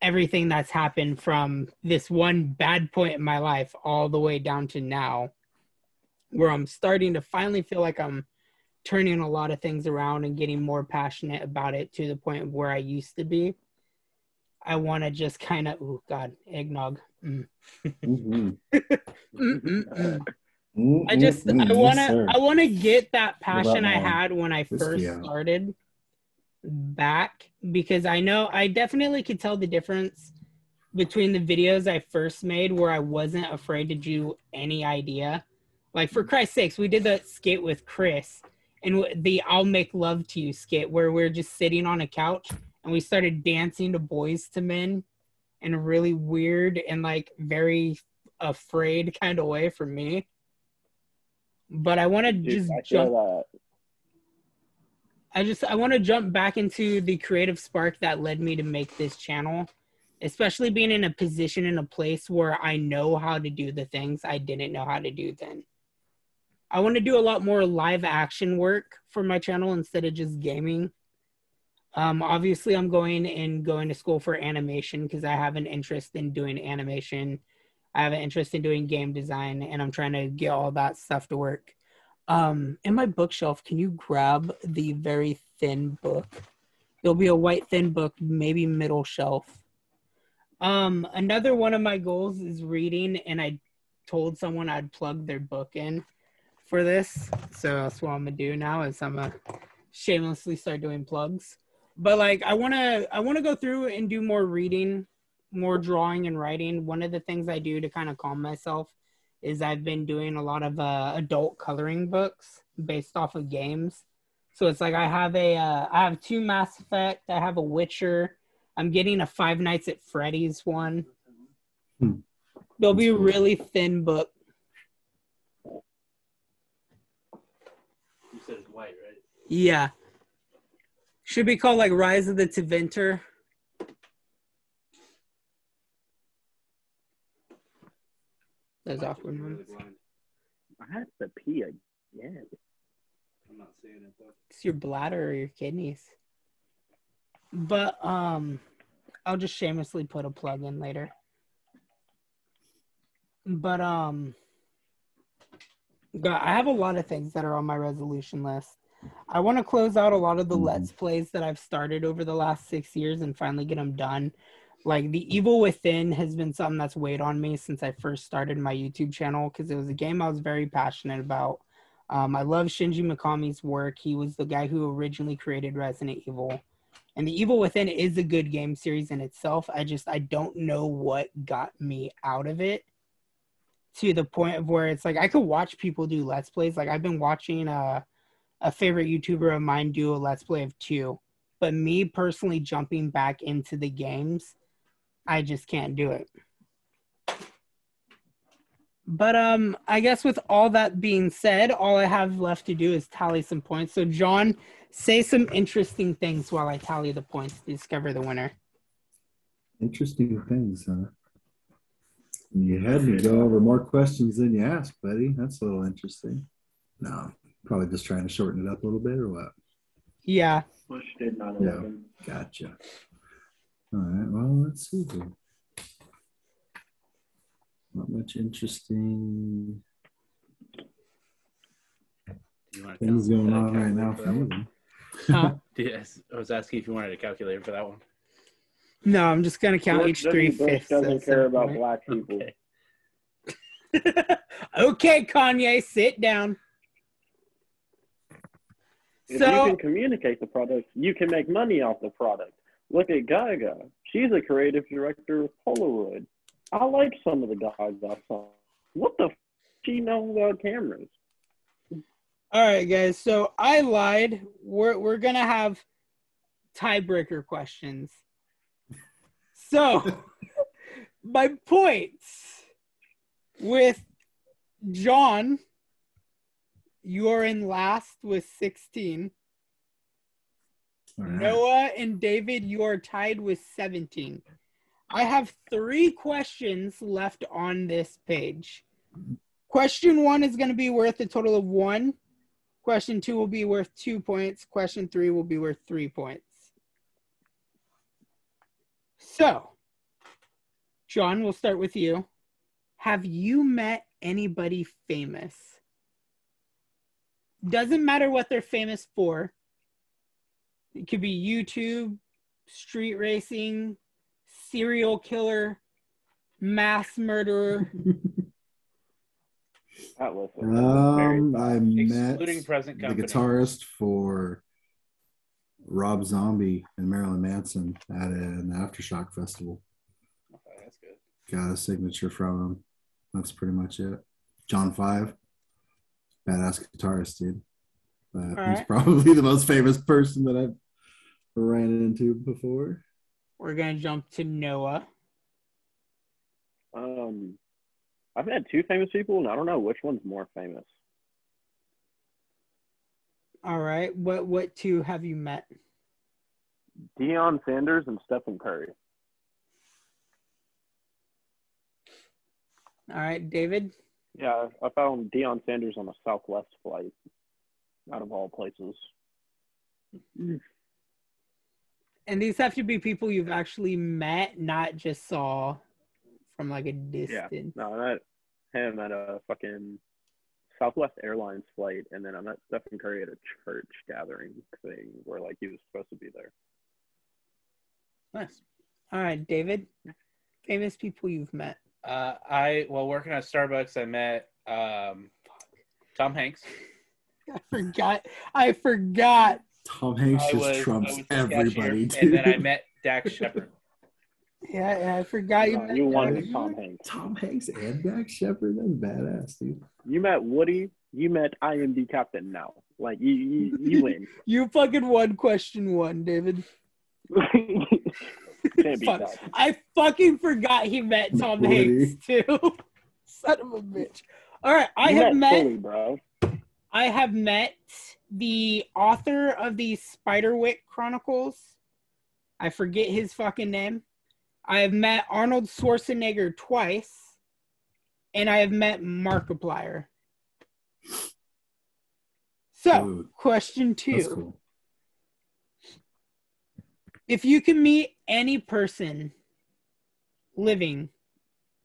everything that's happened from this one bad point in my life all the way down to now where I'm starting to finally feel like I'm turning a lot of things around and getting more passionate about it to the point of where I used to be. I want to just kind of, oh God, eggnog. Mm. Mm-hmm. Mm-mm-mm. Mm-mm-mm. I just, I want to, I want to get that passion I had when I first started back, because I know I definitely could tell the difference between the videos I first made where I wasn't afraid to do any idea. Like for Christ's sakes, we did that skit with Chris. And the I'll Make Love to You skit where we're just sitting on a couch and we started dancing to Boys to Men in a really weird and like very afraid kind of way for me. But I want to just I jump. That. I just, I want to jump back into the creative spark that led me to make this channel, especially being in a position in a place where I know how to do the things I didn't know how to do then. I want to do a lot more live action work for my channel instead of just gaming. Um, obviously, I'm going and going to school for animation because I have an interest in doing animation. I have an interest in doing game design, and I'm trying to get all that stuff to work. Um, in my bookshelf, can you grab the very thin book? There'll be a white thin book, maybe middle shelf. Um, another one of my goals is reading, and I told someone I'd plug their book in for this, so that's what I'm gonna do now is I'm gonna shamelessly start doing plugs. But like I wanna I wanna go through and do more reading, more drawing and writing. One of the things I do to kind of calm myself is I've been doing a lot of uh, adult coloring books based off of games. So it's like I have a uh, I have two Mass Effect, I have a Witcher, I'm getting a Five Nights at Freddy's one. Hmm. There'll be a really thin book. It's white, right? Yeah. Should be called like Rise of the Teventer. That's awkward one. I have to pee again. I'm not saying it though. It's your bladder or your kidneys. But um I'll just shamelessly put a plug in later. But um God, I have a lot of things that are on my resolution list. I want to close out a lot of the Let's Plays that I've started over the last six years and finally get them done. Like, The Evil Within has been something that's weighed on me since I first started my YouTube channel because it was a game I was very passionate about. Um, I love Shinji Mikami's work. He was the guy who originally created Resident Evil. And The Evil Within is a good game series in itself. I just, I don't know what got me out of it. to the point of where it's like I could watch people do Let's Plays. Like I've been watching a, a favorite YouTuber of mine do a Let's Play of two. But me personally jumping back into the games, I just can't do it. But um, I guess with all that being said, all I have left to do is tally some points. So John, say some interesting things while I tally the points to discover the winner. Interesting things, huh? You had me go over more questions than you asked, buddy. That's a little interesting. No, probably just trying to shorten it up a little bit or what? Yeah. Yeah. Gotcha. All right, well, let's see here. Not much interesting things going on right now for me. Huh? I was asking if you wanted a calculator for that one. No, I'm just going to count each three fifths. Doesn't care about black people. Okay. Okay, Kanye, sit down. If so, you can communicate the product, you can make money off the product. Look at Gaga. She's a creative director of Polaroid. I like some of the guys I saw. What the f*** she knows about cameras? All right, guys. So I lied. We're, we're going to have tiebreaker questions. So my points with John, you're in last with sixteen. Right. Noah and David, you are tied with seventeen. I have three questions left on this page. Question one is going to be worth a total of one. Question two will be worth two points. Question three will be worth three points. So, John, we'll start with you. Have you met anybody famous? Doesn't matter what they're famous for. It could be YouTube, street racing, serial killer, mass murderer. um, I met the guitarist for Rob Zombie and Marilyn Manson at an Aftershock festival. Okay, that's good. Got a signature from him. That's pretty much it. John Five, badass guitarist, dude. But right. He's probably the most famous person that I've ran into before. We're going to jump to Noah. Um, I've had two famous people, and I don't know which one's more famous. All right. What what two have you met? Deion Sanders and Stephen Curry. All right, David? Yeah, I found Deion Sanders on a Southwest flight, out of all places. And these have to be people you've actually met, not just saw from like a distance. Yeah, no, I met him at a fucking Southwest Airlines flight, and then I met Stephen Curry at a church gathering thing where like he was supposed to be there. Nice. All right, David, famous people you've met. Uh, I, while working at Starbucks, I met um, Tom Hanks. I forgot. I forgot. Tom Hanks just was, trumps everybody. Dude. And then I met Dax Shepard. Yeah, yeah, I forgot you. No, met you wanted Tom Hanks. Tom Hanks and Dax Shepard? That's badass, dude. You met Woody. You met I M D Captain now. Like, you, you, you win. You fucking won question one, David. Can't be Fuck. That. I fucking forgot he met Tom Woody. Hanks, too. Son of a bitch. All right, I you have met. met Philly, bro. I have met the author of the Spiderwick Chronicles. I forget his fucking name. I have met Arnold Schwarzenegger twice. And I have met Markiplier. So, Ooh, question two. Cool. If you can meet any person living,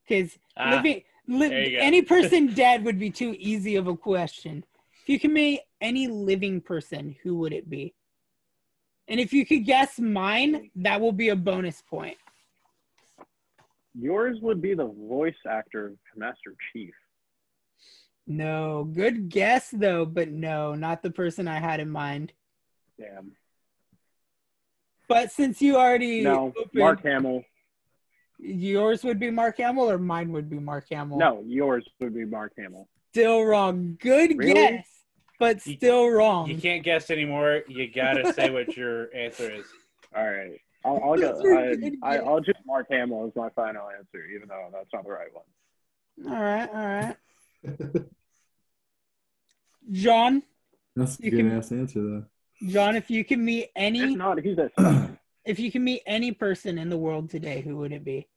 because ah, living, li- any person dead would be too easy of a question. If you can meet any living person, who would it be? And if you could guess mine, that will be a bonus point. Yours would be the voice actor of Master Chief. No, good guess though, but no, not the person I had in mind. Damn. But since you already... No, opened... Mark Hamill. Yours would be Mark Hamill or mine would be Mark Hamill? No, yours would be Mark Hamill. Still wrong. Good really? guess, but still you, wrong. You can't guess anymore. You gotta say what your answer is. All right. I'll, I'll go. I, I, I'll just Mark Hamill as my final answer, even though that's not the right one. All right. All right. John. That's a good ass answer, though. John, if you can meet any, it's not, he's a, if you can meet any person in the world today, who would it be?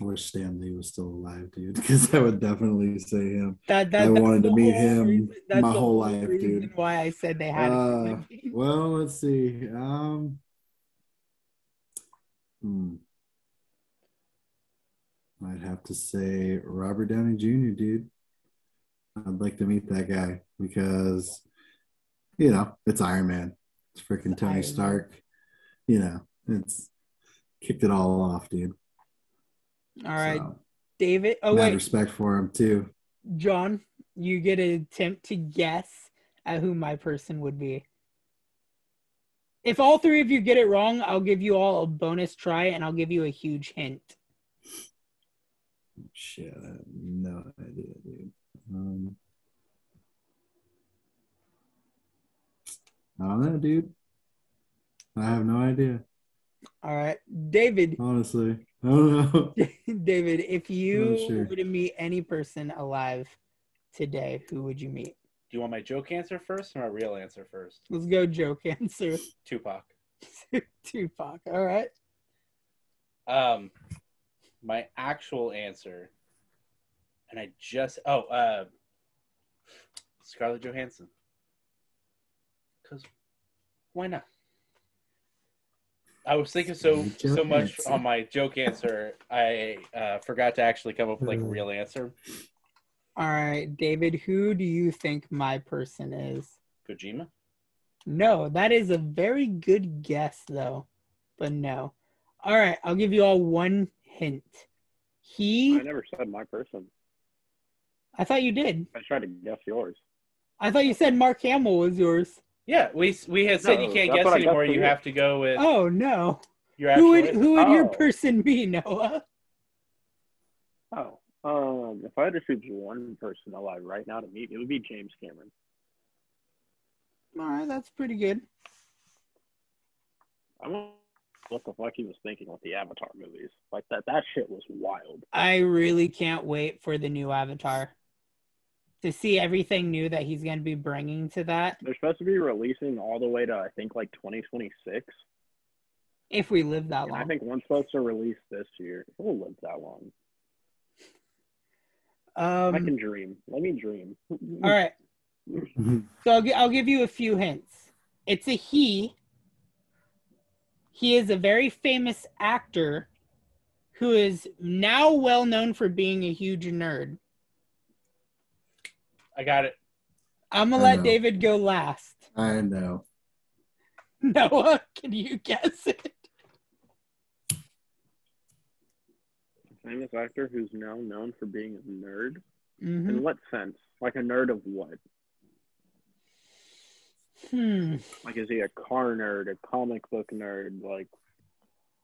I wish Stan Lee was still alive, dude, because I would definitely say him. That, that, I wanted to meet him reason, my whole, whole life, dude. Why I said they had. Uh, well, let's see. Um, hmm. I'd have to say Robert Downey Junior, dude. I'd like to meet that guy because, you know, it's Iron Man. It's freaking Tony Iron Stark. Man. You know, it's kicked it all off, dude. All right, so, David. Oh, wait. Respect for him, too. John, you get an attempt to guess at who my person would be. If all three of you get it wrong, I'll give you all a bonus try, and I'll give you a huge hint. Shit, I have no idea, dude. Um, I don't know, dude. I have no idea. All right, David. Honestly, I don't know. David, if you sure. were to meet any person alive today, who would you meet? Do you want my joke answer first or my real answer first? Let's go joke answer. Tupac. Tupac, all right. Um, my actual answer, and I just, oh, uh, Scarlett Johansson. Because why not? I was thinking so so much on my joke answer, I uh, forgot to actually come up with like a real answer. All right, David, who do you think my person is? Kojima? No, that is a very good guess, though, but no. All right, I'll give you all one hint. He... I never said my person. I thought you did. I tried to guess yours. I thought you said Mark Hamill was yours. Yeah, we we had said no, you can't guess anymore. You have to go with. Oh no! Your who would who would oh. your person be, Noah? Oh, um, if I had to choose one person alive right now to meet, it would be James Cameron. All right, that's pretty good. I don't know what the fuck he was thinking with the Avatar movies. Like that, that shit was wild. I really can't wait for the new Avatar. To see everything new that he's going to be bringing to that. They're supposed to be releasing all the way to, I think, like twenty twenty-six. If we live that and long. I think one's supposed to release this year. We'll live that long. Um, I can dream. Let me dream. All right. So I'll, g- I'll give you a few hints. It's a he. He is a very famous actor who is now well known for being a huge nerd. I got it. I'm going to let David go last. I know. Noah, can you guess it? A famous actor who's now known for being a nerd? Mm-hmm. In what sense? Like a nerd of what? Hmm. Like is he a car nerd, a comic book nerd, like...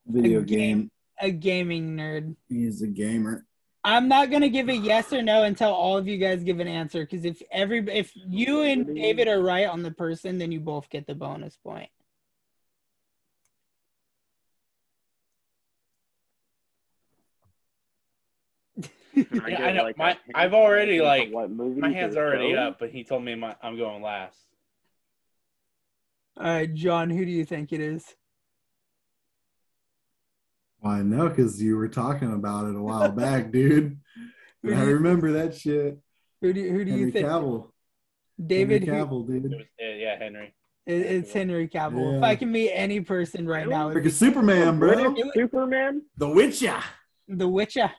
Video a game. game. A gaming nerd. He's a gamer. I'm not going to give a yes or no until all of you guys give an answer, because if every if you and David are right on the person, then you both get the bonus point. I yeah, I know. Like my, I've already, like, my hand's already go? up, but he told me my, I'm going last. All right, John, who do you think it is? Well, I know, because you were talking about it a while back, dude. I remember that shit. Who do you, who do Henry you think? Cavill. David Henry Cavill, who, dude. It was, uh, yeah, Henry. It, it's Henry Cavill. Yeah. If I can meet any person right it now. Like a Superman, bro. Superman? The Witcher. The Witcher.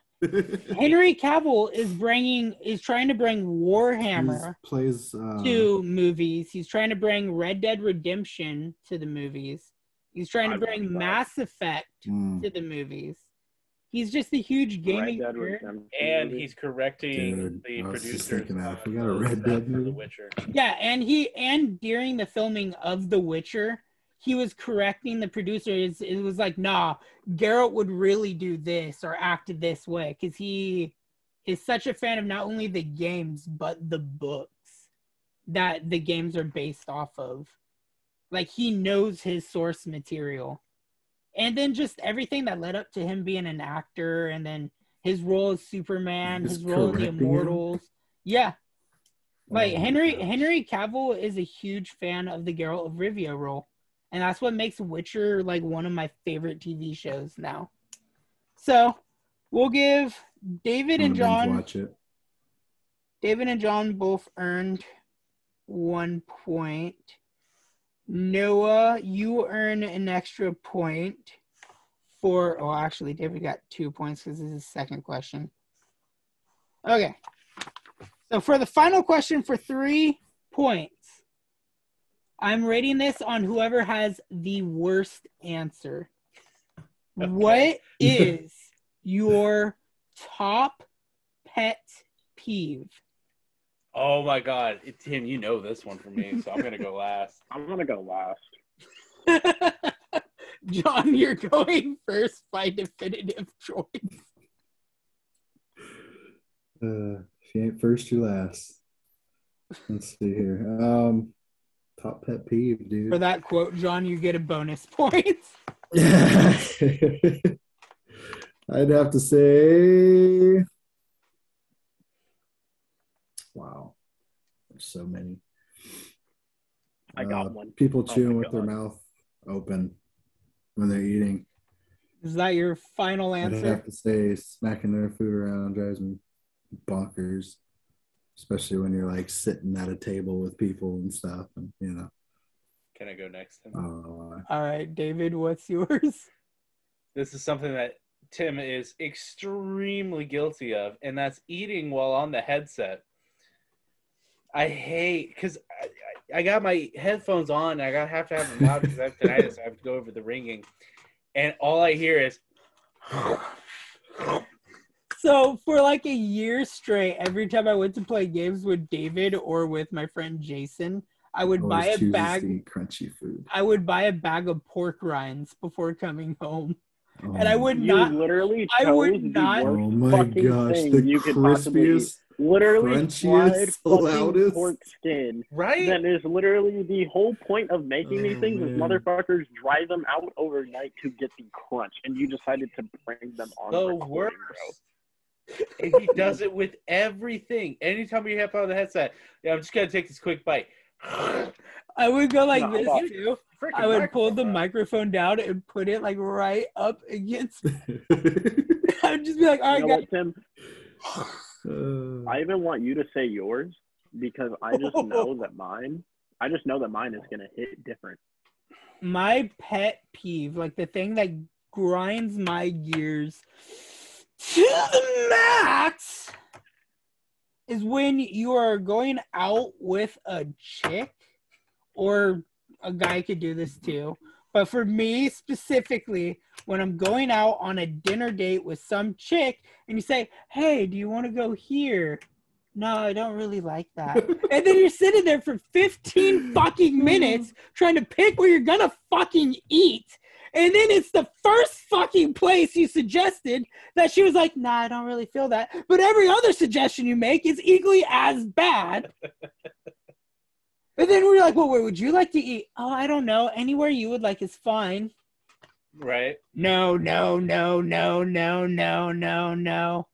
Henry Cavill is bringing, is trying to bring Warhammer He's plays, uh, to movies. He's trying to bring Red Dead Redemption to the movies. He's trying to bring Mass Effect mm. to the movies. He's just a huge gaming nerd. And he's correcting Dude, the producers. We got a Red Dead for The Witcher. Yeah, and he and during the filming of The Witcher, he was correcting the producer. It, it was like, nah, Garrett would really do this or act this way, because he is such a fan of not only the games, but the books that the games are based off of. Like, he knows his source material. And then just everything that led up to him being an actor, and then his role as Superman, his role in the Immortals. Yeah. Like, Henry Henry Cavill is a huge fan of the Geralt of Rivia role. And that's what makes Witcher, like, one of my favorite T V shows now. So, we'll give David and John... watch it. David and John both earned one point. Noah, you earn an extra point for... Oh, actually, David got two points because this is his second question. Okay. So for the final question for three points, I'm rating this on whoever has the worst answer. Okay. What is your top pet peeve? Oh my God, Tim, you know this one for me, so I'm gonna go last. I'm gonna go last. John, you're going first by definitive choice. Uh, if you ain't first, you last. Let's see here. Um, top pet peeve, dude. For that quote, John, you get a bonus point. I'd have to say. Wow, there's so many. I got uh, one. People oh chewing with their mouth open when they're eating. Is that your final answer? I have to say, smacking their food around drives me bonkers, especially when you're like sitting at a table with people and stuff, and you know. Can I go next? Uh, All right, David, what's yours? This is something that Tim is extremely guilty of, and that's eating while on the headset. I hate, because I, I got my headphones on, and I have to have them loud because I have tinnitus, so I have to go over the ringing, and all I hear is... So, for like a year straight, every time I went to play games with David or with my friend Jason, I would buy a bag... crunchy food. I would buy a bag of pork rinds before coming home. Oh, and I would not... literally I would not... Oh my gosh, the you crispiest... Literally fried fucking pork skin. Right? That is literally the whole point of making oh, these things man. Is motherfuckers dry them out overnight to get the crunch, and you decided to bring them on the worst. And he does it with everything. Anytime you have on the headset, yeah, I'm just gonna take this quick bite. I would go like no, this I too. I would pull the microphone down and put it like right up against. I would just be like, all right, you know guys. What, Tim? Uh, I even want you to say yours because I just know that mine, I just know that mine is going to hit different. My pet peeve, like the thing that grinds my gears to the max, is when you are going out with a chick, or a guy could do this too, but for me specifically, when I'm going out on a dinner date with some chick and you say, hey, do you want to go here? No, I don't really like that. And then you're sitting there for fifteen fucking minutes trying to pick where you're going to fucking eat. And then it's the first fucking place you suggested that she was like, nah, I don't really feel that. But every other suggestion you make is equally as bad. And then we're like, well, where would you like to eat? Oh, I don't know. Anywhere you would like is fine. Right. No, no, no, no, no, no, no, no.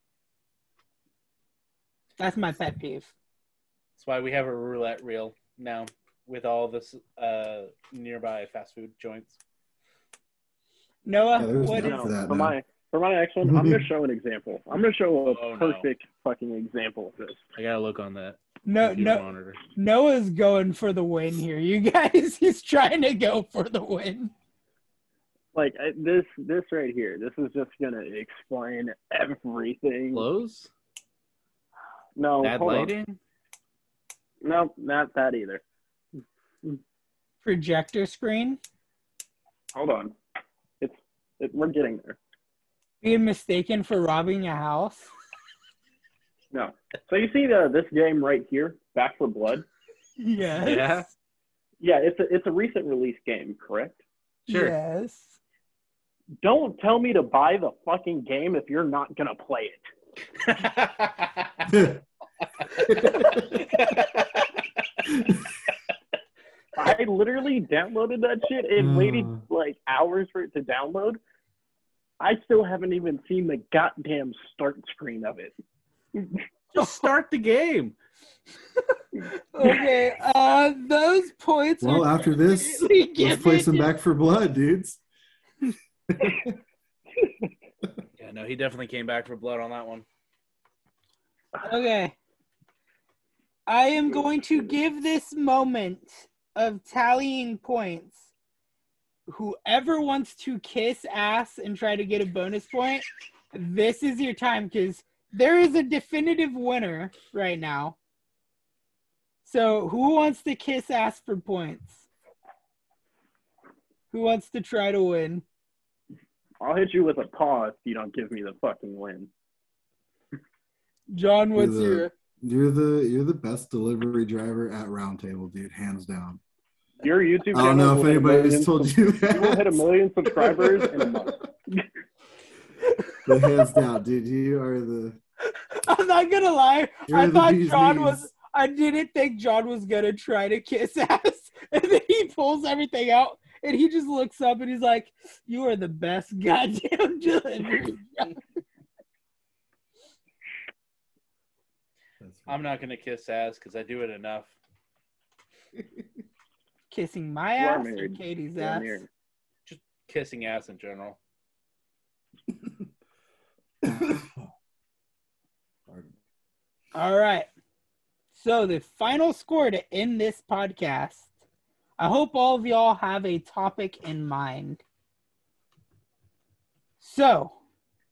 That's my pet peeve. That's why we have a roulette reel now with all this uh, nearby fast food joints. Noah, yeah, what no, is for, that, for my for my next one? I'm gonna show an example. I'm gonna show a oh, perfect no. fucking example of this. I gotta look on that. No, no. Monitor. Noah's going for the win here, you guys. He's trying to go for the win. Like, I, this this right here, this is just going to explain everything. Close? No, bad lighting? On. No, not that either. Projector screen? Hold on. It's it, we're getting there. Being mistaken for robbing a house? No. So you see the, this game right here, Back for Blood? Yes. Yeah. Yeah, it's a, it's a recent release game, correct? Sure. Yes. Don't tell me to buy the fucking game if you're not going to play it. I literally downloaded that shit and mm. waited like hours for it to download. I still haven't even seen the goddamn start screen of it. Just start the game. Okay, uh, those points. Well, after this, let's play some Back for Blood, dudes. Yeah, no, he definitely came back for blood on that one. Okay. I am going to give this moment of tallying points. Whoever wants to kiss ass and try to get a bonus point, this is your time, because there is a definitive winner right now. So who wants to kiss ass for points? Who wants to try to win? I'll hit you with a paw if you don't give me the fucking win. John, what's you're the, your? You're the you're the best delivery driver at Roundtable, dude, hands down. Your YouTube. I don't know if anybody's told you that. You will hit a million subscribers in a month. But hands down, dude, you are the. I'm not gonna lie. I thought John was. I didn't think John was gonna try to kiss ass, and then he pulls everything out. And he just looks up and he's like, "You are the best goddamn delivery." I'm not gonna kiss ass because I do it enough. Kissing my ass or Katie's We're ass? Married. Just kissing ass in general. All right. So the final score to end this podcast. I hope all of y'all have a topic in mind. So,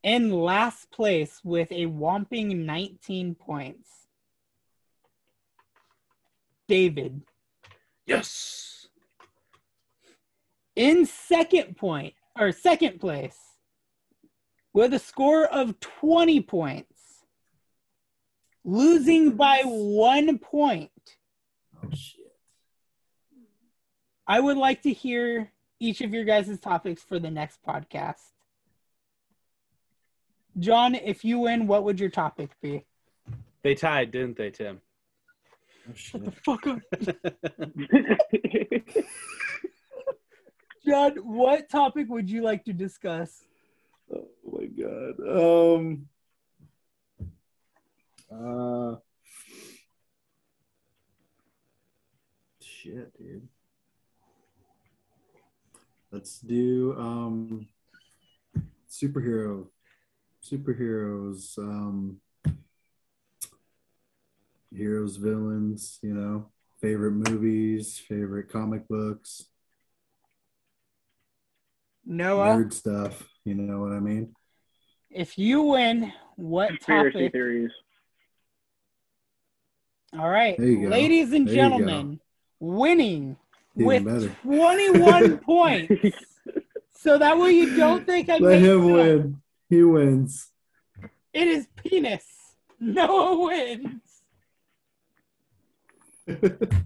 in last place with a whopping nineteen points, David. Yes. In second point, or second place, with a score of twenty points, losing by one point. Oh, shit. I would like to hear each of your guys' topics for the next podcast. John, if you win, what would your topic be? They tied, didn't they, Tim? Oh, shut the fuck up. John, what topic would you like to discuss? Oh, my God. Um, uh, shit, dude. Let's do um, superhero, superheroes, um, heroes, villains, you know, favorite movies, favorite comic books. Noah. Nerd stuff, you know what I mean? If you win, what conspiracy topic? Theories. All right, ladies and there gentlemen, winning. Even with better. twenty-one points. So that way you don't think I Let made him it win. Up. He wins. It is penis. Noah wins. The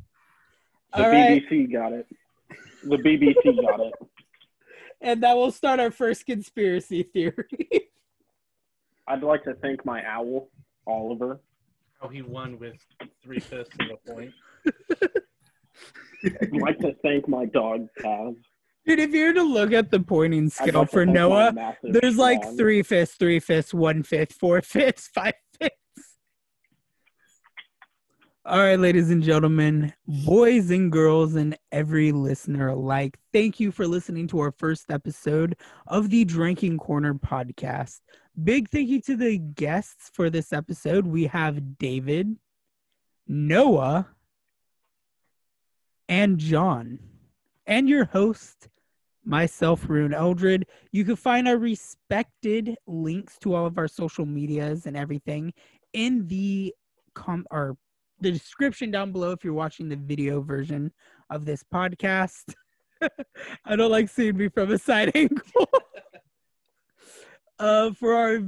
All right. B B C got it. The B B C got it. And that will start our first conspiracy theory. I'd like to thank my owl, Oliver. How he won with three-fifths of a point. I'd like to thank my dog, Taz. Dude, if you were to look at the pointing scale like for Noah, there's like dog. three fifths, three fifths, one fifth, four fifths, five fifths. All right, ladies and gentlemen, boys and girls, and every listener alike, thank you for listening to our first episode of the Drinking Corner podcast. Big thank you to the guests for this episode. We have David, Noah, and John, and your host, myself, Ryunn Eldred. You can find our respected links to all of our social medias and everything in the com or the description down below if you're watching the video version of this podcast. I don't like seeing me from a side angle. uh, for our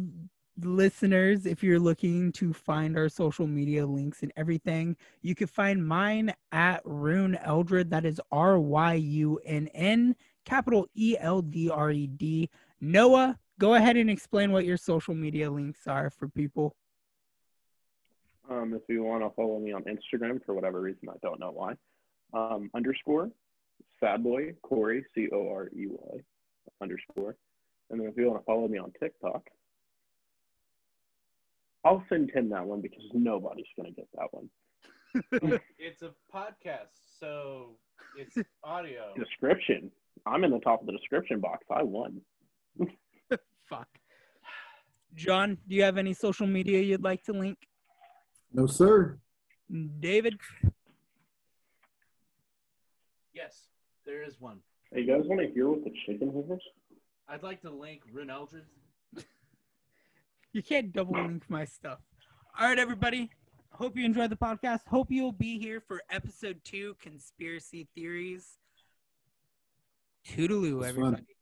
listeners, if you're looking to find our social media links and everything, you can find mine at Ryunn Eldred. That is R Y U N N, capital E L D R E D. Noah, go ahead and explain what your social media links are for people. Um, if you want to follow me on Instagram, for whatever reason, I don't know why, um, underscore, sadboy, Corey, C O R E Y, underscore. And then if you want to follow me on TikTok, I'll send Tim that one because nobody's going to get that one. It's a podcast, so it's audio. Description. I'm in the top of the description box. I won. Fuck. John, do you have any social media you'd like to link? No, sir. David? Yes, there is one. Hey, you guys want to hear what the chicken is? I'd like to link Ryunn Eldred. You can't double link my stuff. All right, everybody. Hope you enjoyed the podcast. Hope you'll be here for episode two, Conspiracy Theories. Toodaloo, everybody. Fun.